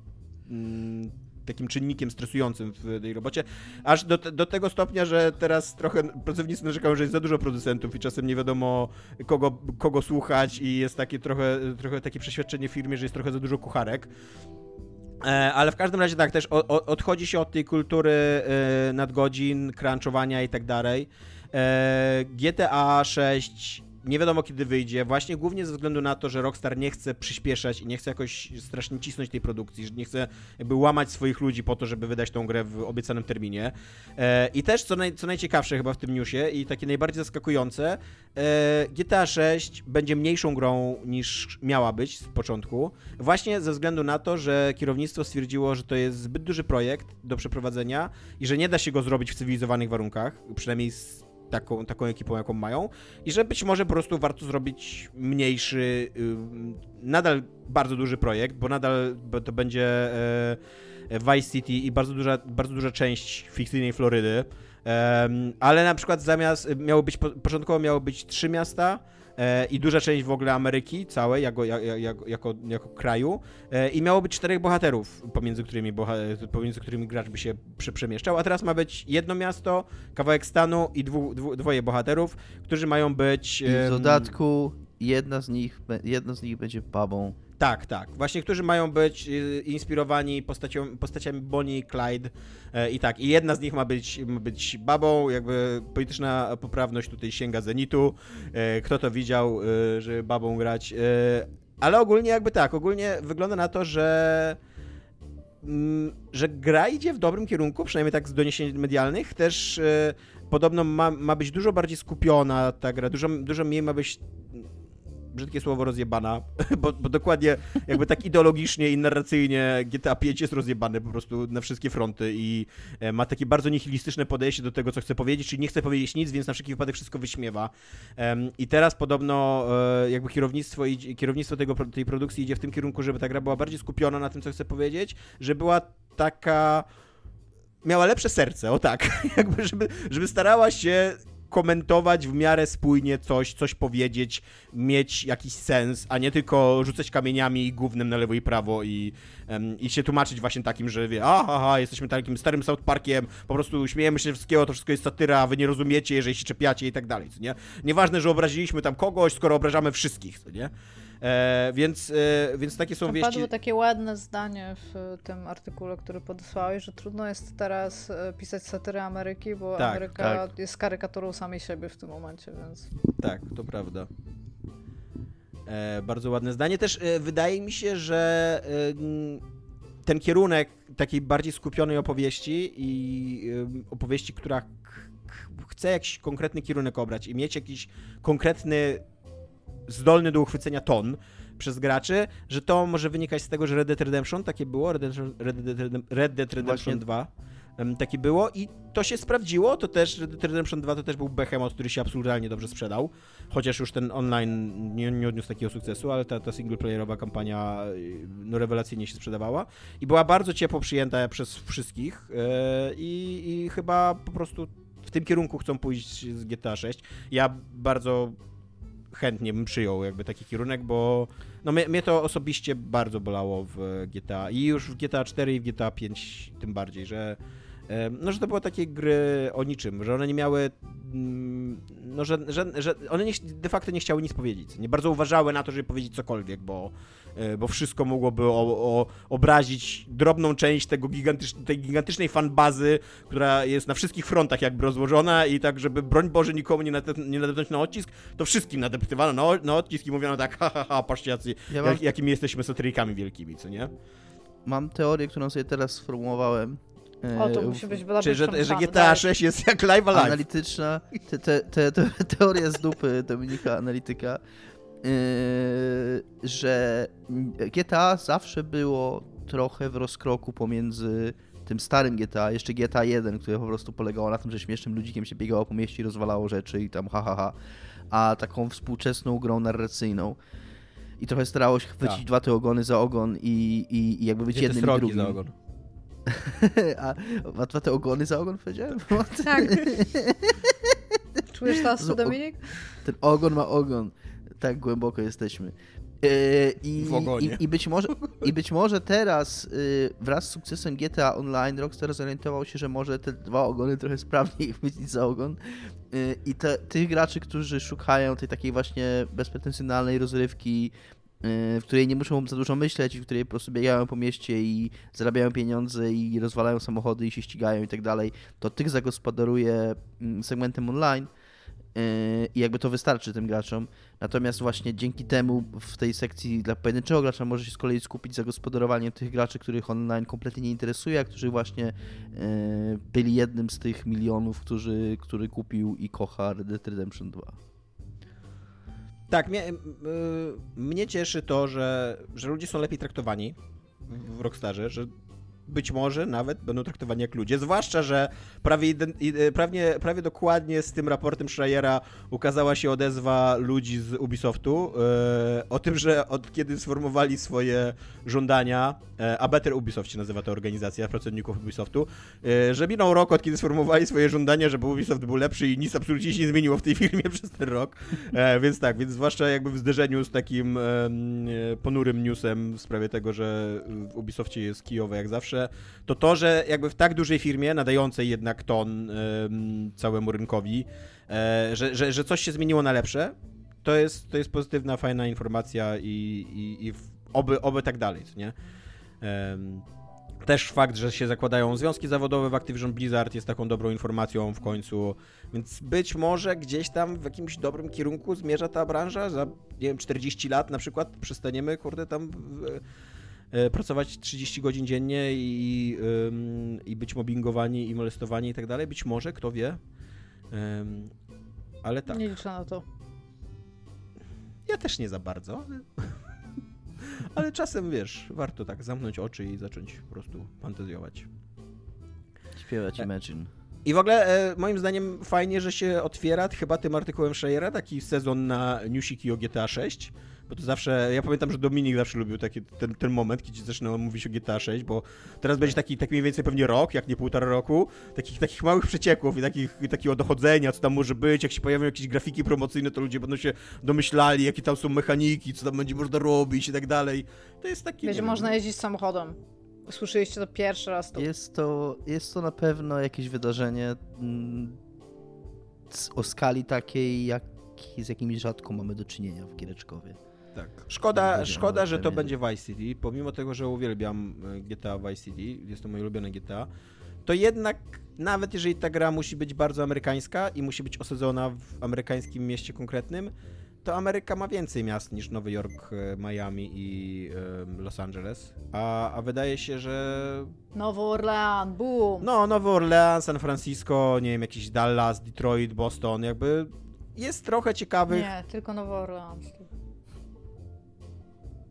mm, takim czynnikiem stresującym w tej robocie, aż do, do tego stopnia, że teraz trochę pracownicy narzekają, że jest za dużo producentów i czasem nie wiadomo kogo, kogo słuchać i jest takie trochę, trochę takie przeświadczenie w firmie, że jest trochę za dużo kucharek. Ale w każdym razie tak, też odchodzi się od tej kultury nadgodzin, crunchowania i tak dalej. G T A sześć nie wiadomo kiedy wyjdzie, właśnie głównie ze względu na to, że Rockstar nie chce przyspieszać i nie chce jakoś strasznie cisnąć tej produkcji, że nie chce jakby łamać swoich ludzi po to, żeby wydać tą grę w obiecanym terminie. I też, co, naj, co najciekawsze chyba w tym newsie i takie najbardziej zaskakujące, G T A sześć będzie mniejszą grą niż miała być z początku, właśnie ze względu na to, że kierownictwo stwierdziło, że to jest zbyt duży projekt do przeprowadzenia i że nie da się go zrobić w cywilizowanych warunkach, przynajmniej z Taką, taką ekipą, jaką mają i że być może po prostu warto zrobić mniejszy, nadal bardzo duży projekt, bo nadal to będzie Vice City i bardzo duża, bardzo duża część fikcyjnej Florydy, ale na przykład zamiast, miało być, początkowo miało być trzy miasta, i duża część w ogóle Ameryki całej, jako, jako, jako, jako kraju. I miało być czterech bohaterów, pomiędzy którymi, boha- pomiędzy którymi gracz by się przemieszczał. A teraz ma być jedno miasto, kawałek stanu i dwu, dwu, dwoje bohaterów, którzy mają być... I w um... dodatku jedna z nich, jedna z nich będzie babą. Tak, tak. Właśnie, którzy mają być inspirowani postacią, postaciami Bonnie i Clyde e, i tak. I jedna z nich ma być, ma być babą, jakby polityczna poprawność tutaj sięga zenitu. E, kto to widział, e, żeby babą grać. E, ale ogólnie jakby tak, ogólnie wygląda na to, że, m, że gra idzie w dobrym kierunku, przynajmniej tak z doniesień medialnych. Też e, podobno ma, ma być dużo bardziej skupiona ta gra, dużo, dużo mniej ma być... Brzydkie słowo rozjebana, bo, bo dokładnie jakby tak ideologicznie i narracyjnie G T A pięć jest rozjebane po prostu na wszystkie fronty i ma takie bardzo nihilistyczne podejście do tego, co chce powiedzieć, czyli nie chce powiedzieć nic, więc na wszelki wypadek wszystko wyśmiewa. I teraz podobno jakby kierownictwo, idzie, kierownictwo tego, tej produkcji idzie w tym kierunku, żeby ta gra była bardziej skupiona na tym, co chce powiedzieć, że była taka... miała lepsze serce, o tak, jakby żeby, żeby starała się komentować w miarę spójnie coś, coś powiedzieć, mieć jakiś sens, a nie tylko rzucać kamieniami i gównem na lewo i prawo i, um, i się tłumaczyć właśnie takim, że wie, aha, jesteśmy takim starym South Parkiem, po prostu śmiejemy się wszystkiego, to wszystko jest satyra, wy nie rozumiecie, jeżeli się czepiacie i tak dalej, co nie? Nieważne, że obraziliśmy tam kogoś, skoro obrażamy wszystkich, co nie? E, więc, e, więc takie są wieści. Padło takie ładne zdanie w tym artykule, który podesłałeś, że trudno jest teraz pisać satyrę Ameryki, bo tak, Ameryka tak. jest karykaturą samej siebie w tym momencie, więc... Tak, to prawda. E, bardzo ładne zdanie. Też e, wydaje mi się, że e, ten kierunek takiej bardziej skupionej opowieści i e, opowieści, która k- k- chce jakiś konkretny kierunek obrać i mieć jakiś konkretny zdolny do uchwycenia ton przez graczy, że to może wynikać z tego, że Red Dead Redemption takie było, Red Dead, Red Dead, Red Dead Redemption dwa um, takie było i to się sprawdziło, to też Red Dead Redemption dwa to też był Behemoth, który się absurdalnie dobrze sprzedał, chociaż już ten online nie, nie odniósł takiego sukcesu, ale ta, ta singleplayerowa kampania no, rewelacyjnie się sprzedawała i była bardzo ciepło przyjęta przez wszystkich yy, i, i chyba po prostu w tym kierunku chcą pójść z G T A sześć. Ja bardzo chętnie bym przyjął jakby taki kierunek, bo no mnie, mnie to osobiście bardzo bolało w G T A i już w G T A cztery i w G T A pięć tym bardziej, że no, że to były takie gry o niczym, że one nie miały, no, że, że, że one nie, de facto nie chciały nic powiedzieć, nie bardzo uważały na to, żeby powiedzieć cokolwiek, bo, bo wszystko mogłoby o, o, obrazić drobną część tego gigantycz, tej gigantycznej fanbazy, która jest na wszystkich frontach jakby rozłożona i tak, żeby broń Boże nikomu nie, nadep- nie nadepnąć na odcisk, to wszystkim nadeptywano na, o- na odcisk i mówiono tak, ha, ha, ha, patrzcie jacy, ja mam... jak, jakimi jesteśmy satyrykami wielkimi, co nie? Mam teorię, którą sobie teraz sformułowałem. O, to musi być bladać. Czyli, że, że G T A sześć jest jak Live A Live. Analityczna, te, te, te, te, teoria z dupy Dominika Analityka, yy, że G T A zawsze było trochę w rozkroku pomiędzy tym starym G T A, jeszcze G T A jeden, które po prostu polegało na tym, że śmiesznym ludzikiem się biegało po mieście i rozwalało rzeczy i tam ha, ha, ha, a taką współczesną grą narracyjną. I trochę starało się chwycić tak. dwa te ogony za ogon i, i, i jakby być Gdzie jednym i drugim. Za ogon? A, a dwa te ogony za ogon powiedziałem? Tak. Czujesz to, Dominik? Ten ogon ma ogon. Tak głęboko jesteśmy. I, w ogonie. I, i, być, może, i być może teraz wraz z sukcesem G T A Online Rockstar zorientował się, że może te dwa ogony trochę sprawniej chwycić za ogon. I te, tych graczy, którzy szukają tej takiej właśnie bezpretensjonalnej rozrywki, w której nie muszą za dużo myśleć, w której po prostu biegają po mieście i zarabiają pieniądze i rozwalają samochody i się ścigają i tak dalej, to tych zagospodaruje segmentem online i jakby to wystarczy tym graczom. Natomiast właśnie dzięki temu w tej sekcji dla pojedynczego gracza może się z kolei skupić zagospodarowaniem tych graczy, których online kompletnie nie interesuje, a którzy właśnie byli jednym z tych milionów, którzy, który kupił i kocha Red Dead Redemption dwa. Tak, mnie, yy, mnie cieszy to, że, że ludzie są lepiej traktowani w Rockstarze, że być może nawet będą traktowani jak ludzie, zwłaszcza, że prawie, prawie, prawie dokładnie z tym raportem Schreiera ukazała się odezwa ludzi z Ubisoftu yy, o tym, że od kiedy sformułowali swoje żądania, yy, a Better Ubisoft się nazywa ta organizacja pracowników Ubisoftu, yy, że minął rok od kiedy sformułowali swoje żądania, żeby Ubisoft był lepszy i nic absolutnie się nie zmieniło w tej firmie przez ten rok, yy, więc tak, więc zwłaszcza jakby w zderzeniu z takim yy, ponurym newsem w sprawie tego, że w Ubisoftie jest kijowe jak zawsze, to to, że jakby w tak dużej firmie, nadającej jednak ton ym, całemu rynkowi, y, że, że, że coś się zmieniło na lepsze, to jest, to jest pozytywna, fajna informacja i, i, i oby, oby tak dalej, nie? Ym, też fakt, że się zakładają związki zawodowe w Activision Blizzard jest taką dobrą informacją w końcu, więc być może gdzieś tam w jakimś dobrym kierunku zmierza ta branża, za nie wiem, czterdzieści lat na przykład przestaniemy, kurde, tam... W, pracować trzydzieści godzin dziennie i, ym, i być mobbingowani i molestowani i tak dalej. Być może, kto wie, ym, ale tak. Nie liczę na to. Ja też nie za bardzo, ale, ale czasem, wiesz, warto tak zamknąć oczy i zacząć po prostu fantazjować. Śpiewać Imagine. I w ogóle e, moim zdaniem fajnie, że się otwiera chyba tym artykułem Schreiera taki sezon na newsiki o G T A sześć. Bo to zawsze, ja pamiętam, że Dominik zawsze lubił taki, ten, ten moment, kiedy zaczynał mówić o G T A sześć, bo teraz będzie taki, taki mniej więcej pewnie rok, jak nie półtora roku, takich, takich małych przecieków i takich, i takiego dochodzenia, co tam może być, jak się pojawią jakieś grafiki promocyjne, to ludzie będą się domyślali, jakie tam są mechaniki, co tam będzie można robić i tak dalej. To jest taki... Wiesz, można jeździć samochodem. Słyszeliście to pierwszy raz. To... Jest to, jest to na pewno jakieś wydarzenie o skali takiej, jak, z jakimi rzadko mamy do czynienia w giereczkowie. Tak. Szkoda, szkoda, że to będzie Vice City, pomimo tego, że uwielbiam G T A Vice City, jest to moje ulubione G T A, to jednak nawet jeżeli ta gra musi być bardzo amerykańska i musi być osadzona w amerykańskim mieście konkretnym, to Ameryka ma więcej miast niż Nowy Jork, Miami i y, Los Angeles, a, a wydaje się, że... Nowy Orlean, boom! No, Nowy Orlean, San Francisco, nie wiem, jakiś Dallas, Detroit, Boston, jakby jest trochę ciekawych... Nie, tylko Nowy Orlean.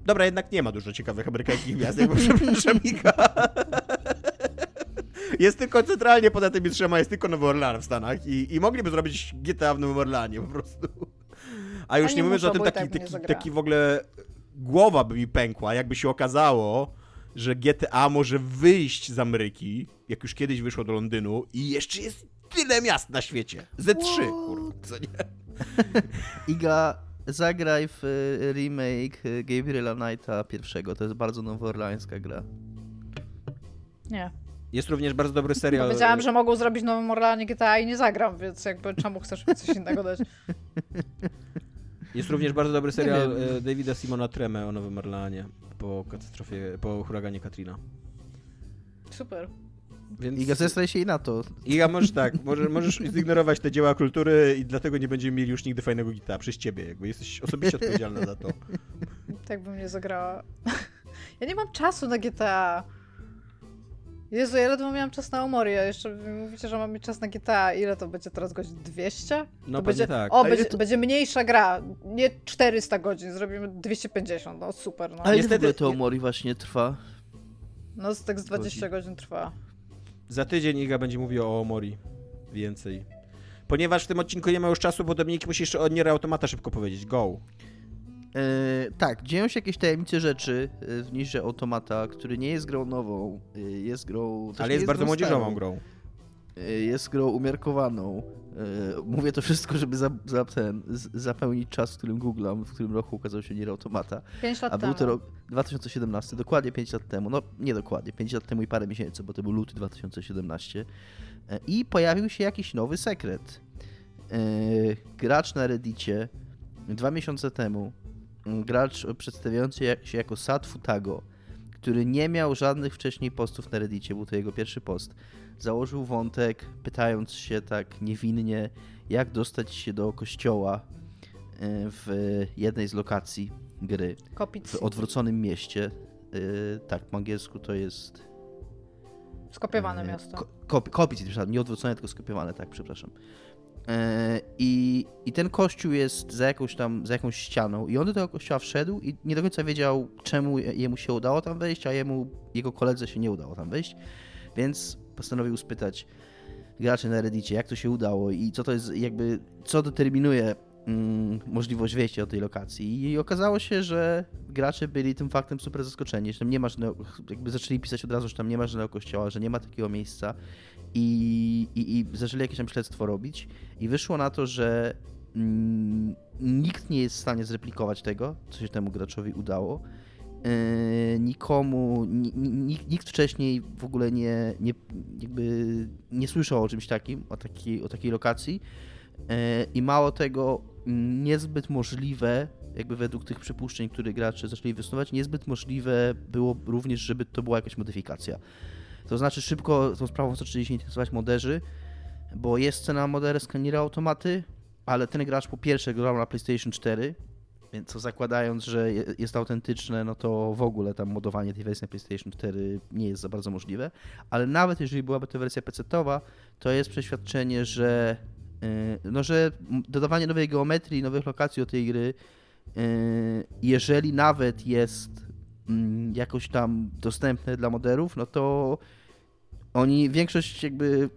Dobra, jednak nie ma dużo ciekawych amerykańskich miast, jakby przepraszam, Mika. Jest tylko centralnie poza tymi trzema, jest tylko Nowy Orlean w Stanach i, i mogliby zrobić G T A w Nowym Orleanie po prostu. A już a nie, nie mówiąc o tym, taki, taki, taki w ogóle głowa by mi pękła, jakby się okazało, że G T A może wyjść z Ameryki, jak już kiedyś wyszło do Londynu i jeszcze jest tyle miast na świecie. Ze trzy, kurwa, co nie? Iga, zagraj w remake Gabriela Knighta pierwszego, to jest bardzo nowoorleańska gra. Nie. Jest również bardzo dobry serial. Powiedziałam, że mogą zrobić Nowym Orleanie G T A i nie zagram, więc jakby czemu chcesz mi coś innego dać? Jest również bardzo dobry serial Davida Simona Treme o Nowym Orleanie po katastrofie, po huraganie Katrina. Super. Więc... Iga, zestraj się i na to. Iga, możesz tak, możesz, możesz zignorować te dzieła kultury i dlatego nie będziemy mieli już nigdy fajnego G T A przez ciebie, jakby jesteś osobiście odpowiedzialna za to. Tak bym nie zagrała. Ja nie mam czasu na G T A. Jezu, ja ledwo miałam czas na Omori, a jeszcze mówicie, że mam mieć czas na G T A. Ile to będzie teraz godzin? dwieście? No to będzie tak. O, będzie, to... będzie mniejsza gra. Nie czterysta godzin, zrobimy dwieście pięćdziesiąt. No super. No. A niestety to Omori właśnie trwa. No tak z dwadzieścia godzin trwa. Za tydzień Iga będzie mówiła o Omori więcej. Ponieważ w tym odcinku nie ma już czasu, bo Dominik musi jeszcze o Niera Automata szybko powiedzieć. Go! Yy, tak, dzieją się jakieś tajemnicze rzeczy w Nierze Automata, który nie jest grą nową, jest grą... Ale jest, jest bardzo grą młodzieżową starą, grą. Jest grą umiarkowaną. Yy, mówię to wszystko, żeby za, za ten, zapełnić czas, w którym googlam, w którym roku ukazał się Niera Automata. pięć lat temu. A był to rok dwa tysiące siedemnasty, dokładnie pięć lat temu. No, nie dokładnie, pięć lat temu i parę miesięcy, bo to był luty dwa tysiące siedemnasty. Yy, I pojawił się jakiś nowy sekret. Yy, gracz na Reddicie dwa miesiące temu, gracz przedstawiający się jako SatFutago, który nie miał żadnych wcześniej postów na Reddicie, był to jego pierwszy post, założył wątek, pytając się tak niewinnie, jak dostać się do kościoła w jednej z lokacji gry, w odwróconym mieście. Tak, po angielsku to jest... Skopiowane miasto. Kopic, nie odwrócone, tylko skopiowane, tak, przepraszam. I, I ten kościół jest za jakąś tam, za jakąś ścianą i on do tego kościoła wszedł i nie do końca wiedział, czemu jemu się udało tam wejść, a jemu, jego koledze się nie udało tam wejść, więc postanowił spytać graczy na Reddicie, jak to się udało i co to jest, jakby, co determinuje mm, możliwość wejścia do tej lokacji. I okazało się, że gracze byli tym faktem super zaskoczeni, że tam nie ma żadnego, jakby zaczęli pisać od razu, że tam nie ma żadnego kościoła, że nie ma takiego miejsca. I, i, i zaczęli jakieś tam śledztwo robić i wyszło na to, że mm, nikt nie jest w stanie zreplikować tego, co się temu graczowi udało. Yy, nikomu, ni, ni, nikt wcześniej w ogóle nie, nie, jakby nie słyszał o czymś takim, o takiej, o takiej lokacji yy, i mało tego, niezbyt możliwe, jakby według tych przypuszczeń, które gracze zaczęli wysnuwać, niezbyt możliwe było również, żeby to była jakaś modyfikacja. To znaczy szybko tą sprawą zaczęli się interesować moderzy, bo jest scena moderska Niera Automaty, ale ten gracz po pierwsze grał na PlayStation cztery, więc co zakładając, że jest autentyczne, no to w ogóle tam modowanie tej wersji na PlayStation cztery nie jest za bardzo możliwe, ale nawet jeżeli byłaby to wersja pecetowa, to jest przeświadczenie, że, no, że dodawanie nowej geometrii, nowych lokacji do tej gry, jeżeli nawet jest jakoś tam dostępne dla moderów, no to oni, większość jakby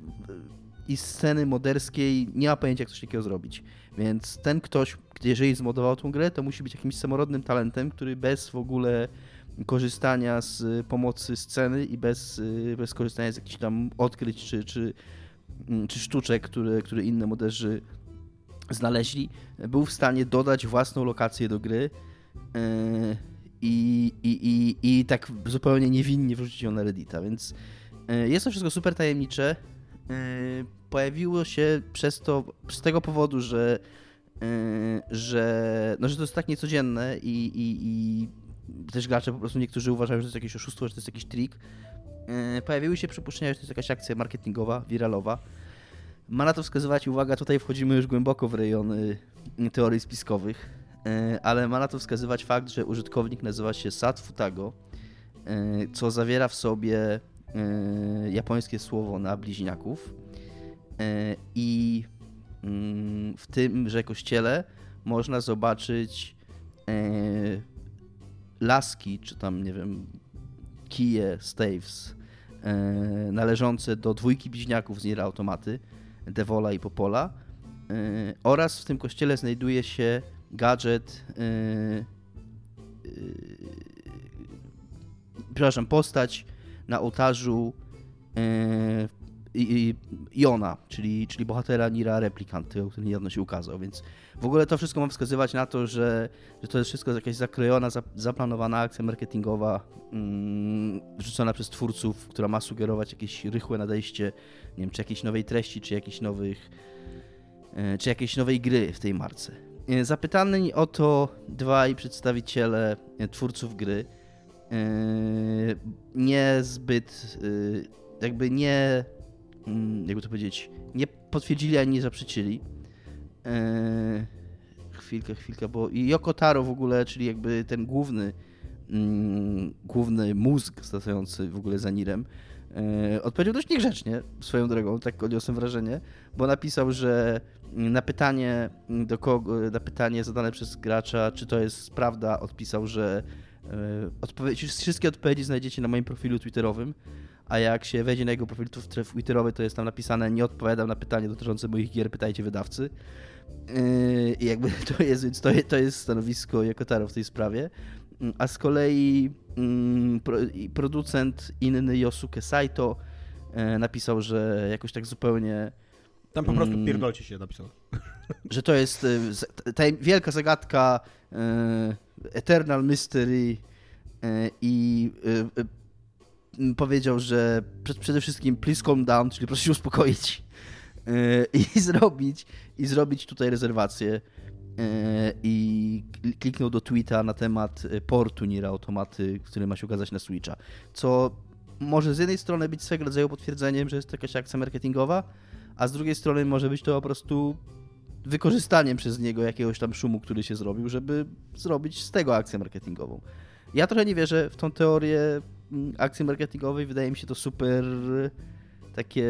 i sceny moderskiej nie ma pojęcia, jak coś takiego zrobić. Więc ten ktoś, jeżeli zmodował tą grę, to musi być jakimś samorodnym talentem, który bez w ogóle korzystania z pomocy sceny i bez, bez korzystania z jakichś tam odkryć czy, czy, czy sztuczek, które, które inne moderzy znaleźli, był w stanie dodać własną lokację do gry i, i, i, i tak zupełnie niewinnie wrzucić ją na Reddita, więc jest to wszystko super tajemnicze. Pojawiło się przez to, z tego powodu, że, że, no, że to jest tak niecodzienne i, i, i też gracze po prostu niektórzy uważają, że to jest jakieś oszustwo, że to jest jakiś trik. Pojawiły się przypuszczenia, że to jest jakaś akcja marketingowa, wiralowa. Ma na to wskazywać, uwaga, tutaj wchodzimy już głęboko w rejony teorii spiskowych, ale ma na to wskazywać fakt, że użytkownik nazywa się SatFutago, co zawiera w sobie japońskie słowo na bliźniaków i w tymże kościele można zobaczyć laski, czy tam, nie wiem, kije, staves należące do dwójki bliźniaków z Niera Automaty, Devola i Popola, oraz w tym kościele znajduje się gadżet, przepraszam, postać na ołtarzu yy, Jona, czyli, czyli bohatera Niera Replicant, który niedawno się ukazał, więc w ogóle to wszystko ma wskazywać na to, że, że to jest wszystko jakaś zakrojona, zaplanowana akcja marketingowa yy, rzucona przez twórców, która ma sugerować jakieś rychłe nadejście, nie wiem, czy jakiejś nowej treści, czy jakichś nowych, yy, czy jakiejś nowej gry w tej marce. Yy, zapytani o to dwaj przedstawiciele yy, twórców gry, Yy, niezbyt yy, jakby nie yy, jakby to powiedzieć, nie potwierdzili ani nie zaprzeczyli. Yy, chwilkę, chwilkę, bo Yoko Taro w ogóle, czyli jakby ten główny yy, główny mózg stojący w ogóle za Nirem, yy, odpowiedział dość niegrzecznie swoją drogą, tak odniosłem wrażenie, bo napisał, że na pytanie do kogo, na pytanie zadane przez gracza, czy to jest prawda, odpisał, że Odpowiedzi, wszystkie odpowiedzi znajdziecie na moim profilu twitterowym, a jak się wejdzie na jego profil twitterowy, to jest tam napisane: nie odpowiadam na pytanie dotyczące moich gier, pytajcie wydawcy. I jakby to jest, więc to jest stanowisko Yoko Taro w tej sprawie. A z kolei producent inny, Yosuke Saito, napisał, że jakoś tak zupełnie... Tam po prostu pierdolcie się napisał. Że to jest ta wielka zagadka, Eternal Mystery, i powiedział, że przede wszystkim please calm down, czyli proszę się uspokoić i zrobić, i zrobić tutaj rezerwację, i kliknął do tweeta na temat portu Niera Automaty, który ma się ukazać na Switcha, co może z jednej strony być swego rodzaju potwierdzeniem, że jest to jakaś akcja marketingowa, a z drugiej strony może być to po prostu wykorzystaniem przez niego jakiegoś tam szumu, który się zrobił, żeby zrobić z tego akcję marketingową. Ja trochę nie wierzę w tą teorię akcji marketingowej. Wydaje mi się to super takie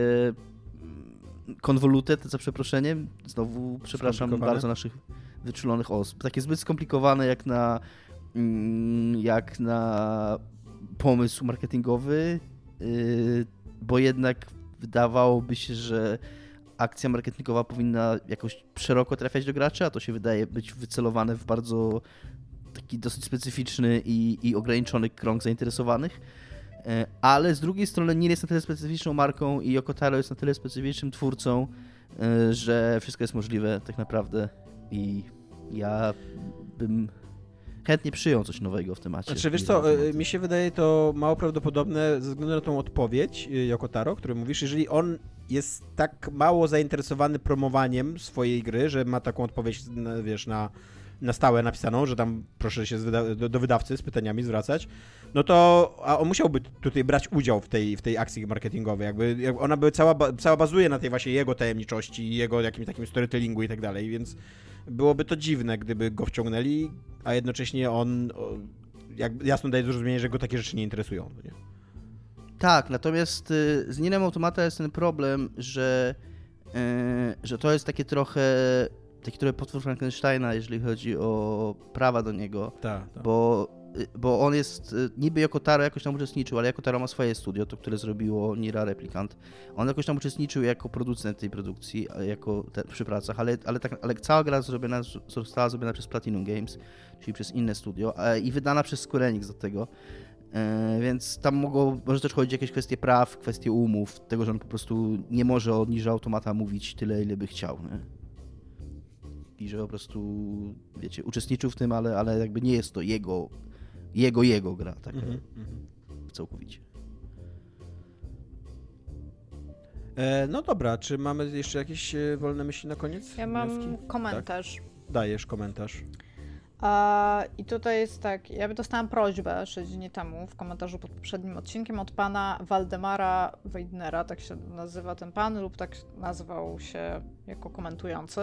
konwoluty, za przeproszeniem. Znowu przepraszam bardzo naszych wyczulonych osób. Takie zbyt skomplikowane jak na, jak na pomysł marketingowy, bo jednak wydawałoby się, że akcja marketingowa powinna jakoś szeroko trafiać do graczy, a to się wydaje być wycelowane w bardzo taki dosyć specyficzny i, i ograniczony krąg zainteresowanych. Ale z drugiej strony Nier jest na tyle specyficzną marką i Yoko Taro jest na tyle specyficznym twórcą, że wszystko jest możliwe tak naprawdę i ja bym chętnie przyjął coś nowego w temacie. Znaczy, wiesz co, mi się wydaje to mało prawdopodobne ze względu na tą odpowiedź Yoko Taro, o której mówisz. Jeżeli on jest tak mało zainteresowany promowaniem swojej gry, że ma taką odpowiedź, wiesz, na, na stałe napisaną, że tam proszę się wyda- do, do wydawcy z pytaniami zwracać, no to a on musiałby tutaj brać udział w tej, w tej akcji marketingowej. Jakby, jakby ona by cała, cała bazuje na tej właśnie jego tajemniczości, jego jakimś takim storytellingu i tak dalej, więc byłoby to dziwne, gdyby go wciągnęli, a jednocześnie on jakby jasno daje do zrozumienia, że go takie rzeczy nie interesują. Nie? Tak, natomiast z Nierem Automata jest ten problem, że, yy, że to jest takie trochę taki trochę potwór Frankensteina, jeżeli chodzi o prawa do niego, ta, ta. Bo bo on jest, niby Yoko Taro jakoś tam uczestniczył, ale Yoko Taro ma swoje studio, to które zrobiło Niera Replicant. On jakoś tam uczestniczył jako producent tej produkcji, jako te, przy pracach, ale, ale, tak, ale cała gra zrobiona, została zrobiona przez Platinum Games, czyli przez inne studio i wydana przez Square Enix do tego. Więc tam mogło, może też chodzić o jakieś kwestie praw, kwestie umów, tego, że on po prostu nie może o Nierze Automata mówić tyle, ile by chciał. Nie? I że po prostu, wiecie, uczestniczył w tym, ale, ale jakby nie jest to jego, jego, jego gra taka mm-hmm, mm-hmm. całkowicie. E, no dobra, czy mamy jeszcze jakieś wolne myśli na koniec? Ja mam Miewki? komentarz. Tak? Dajesz komentarz. I tutaj jest tak, ja dostałam prośbę sześć dni temu w komentarzu pod poprzednim odcinkiem od pana Waldemara Weidnera, tak się nazywa ten pan, lub tak nazywał się jako komentujący,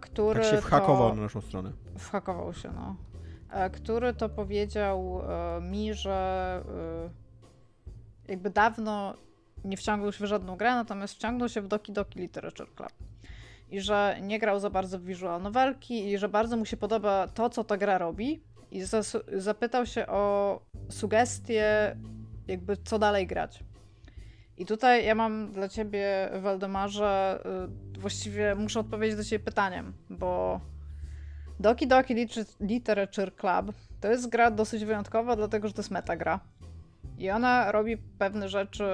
który tak się whakował to, na naszą stronę. Whakował się, no. Który to powiedział mi, że jakby dawno nie wciągnął się w żadną grę, natomiast wciągnął się w Doki Doki Literature Club. I że nie grał za bardzo w visual novelki i że bardzo mu się podoba to, co ta gra robi i zas- zapytał się o sugestie, jakby co dalej grać. I tutaj ja mam dla ciebie, Waldemarze, y- właściwie muszę odpowiedzieć do ciebie pytaniem, bo Doki Doki Literature Club to jest gra dosyć wyjątkowa, dlatego że to jest metagra i ona robi pewne rzeczy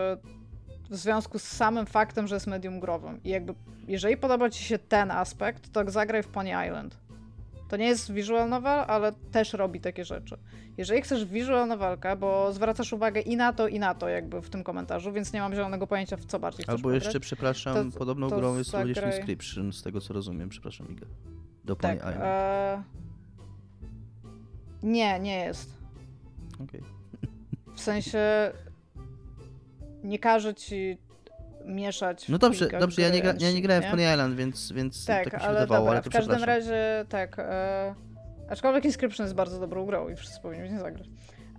w związku z samym faktem, że jest medium growym. I jakby, jeżeli podoba ci się ten aspekt, to zagraj w Pony Island. To nie jest visual novel, ale też robi takie rzeczy. Jeżeli chcesz visual novelkę, bo zwracasz uwagę i na to, i na to jakby w tym komentarzu, więc nie mam zielonego pojęcia, w co bardziej chcesz Albo jeszcze, pograć, przepraszam, to, podobną to grą jest zagraj... również Inscription, z tego co rozumiem, przepraszam, Iga. Do Pony tak, Island. E... Nie, nie jest. Okej. Okay. W sensie... Nie każe ci mieszać. No dobrze, dobrze ja, nie gra, ja nie grałem nie? w Pony Island, więc, więc tak, tak mi się ale wydawało. Dobra, ale to w każdym razie tak. E, aczkolwiek Inscription jest bardzo dobrą grą i wszyscy powinni w nie zagrać.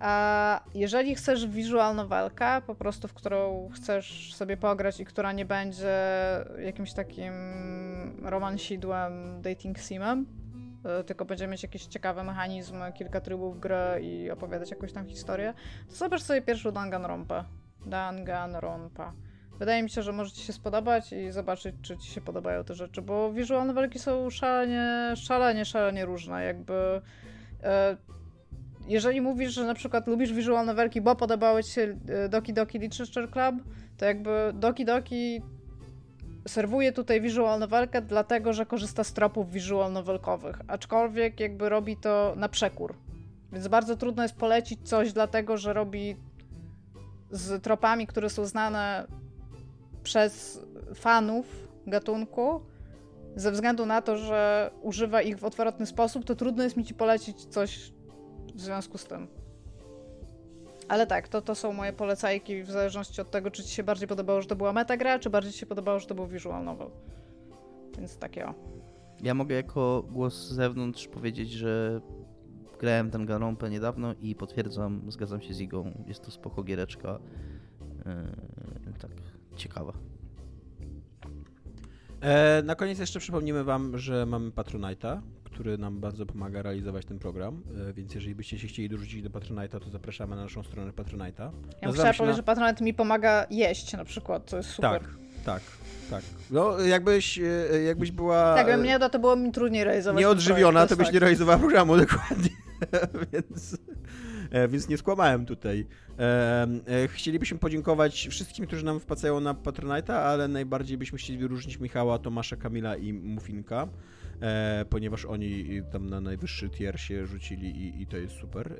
A jeżeli chcesz wizualną walkę, po prostu w którą chcesz sobie pograć i która nie będzie jakimś takim romansidłem, dating simem, tylko będzie mieć jakieś ciekawe mechanizmy, kilka trybów gry i opowiadać jakąś tam historię, to zobacz sobie pierwszą Danganronpę. Danganronpa. Wydaje mi się, że może ci się spodobać i zobaczyć, czy ci się podobają te rzeczy, bo visual novelki są szalenie, szalenie, szalenie różne. Jakby, e, jeżeli mówisz, że na przykład lubisz visual novelki, bo podobały ci się Doki Doki Literature Club, to jakby Doki Doki serwuje tutaj visual novelkę, dlatego że korzysta z tropów visual novelkowych, aczkolwiek jakby robi to na przekór. Więc bardzo trudno jest polecić coś, dlatego że robi z tropami, które są znane przez fanów gatunku, ze względu na to, że używa ich w odwrotny sposób, to trudno jest mi ci polecić coś w związku z tym. Ale tak, to, to są moje polecajki w zależności od tego, czy ci się bardziej podobało, że to była metagra, czy bardziej ci się podobało, że to był visual novel. Więc takie o. Ja mogę jako głos z zewnątrz powiedzieć, że grałem Danganronpę niedawno i potwierdzam, zgadzam się z Igą, jest to spoko giereczka, yy, tak, ciekawa. E, na koniec jeszcze przypomnimy wam, że mamy Patronite'a, który nam bardzo pomaga realizować ten program, e, więc jeżeli byście się chcieli dorzucić do Patronite'a, to zapraszamy na naszą stronę Patronite'a. Ja muszę powiedzieć, na... że Patronite mi pomaga jeść na przykład, to jest super. Tak, tak. Tak. No, jakbyś, jakbyś była... Tak, bym nie, to było mi trudniej realizować. Nieodżywiona, to byś tak. nie realizowała programu dokładnie, więc, więc nie skłamałem tutaj. Chcielibyśmy podziękować wszystkim, którzy nam wpłacają na Patronite'a, ale najbardziej byśmy chcieli wyróżnić Michała, Tomasza, Kamila i Muffinka, ponieważ oni tam na najwyższy tier się rzucili i, i to jest super.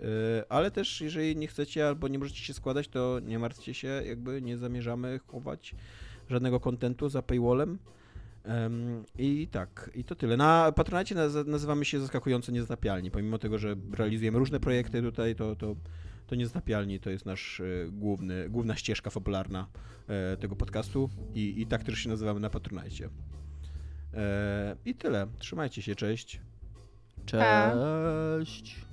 Ale też, jeżeli nie chcecie albo nie możecie się składać, to nie martwcie się, jakby nie zamierzamy chować żadnego kontentu za paywallem. Um, I tak, i to tyle. Na Patronite naz- nazywamy się zaskakująco Niezatapialni. Pomimo tego, że realizujemy różne projekty tutaj, to, to, to Niezatapialni to jest nasz y, główny, główna ścieżka fabularna y, tego podcastu i, i tak też się nazywamy na Patronite. Y, I tyle. Trzymajcie się. Cześć. Cześć.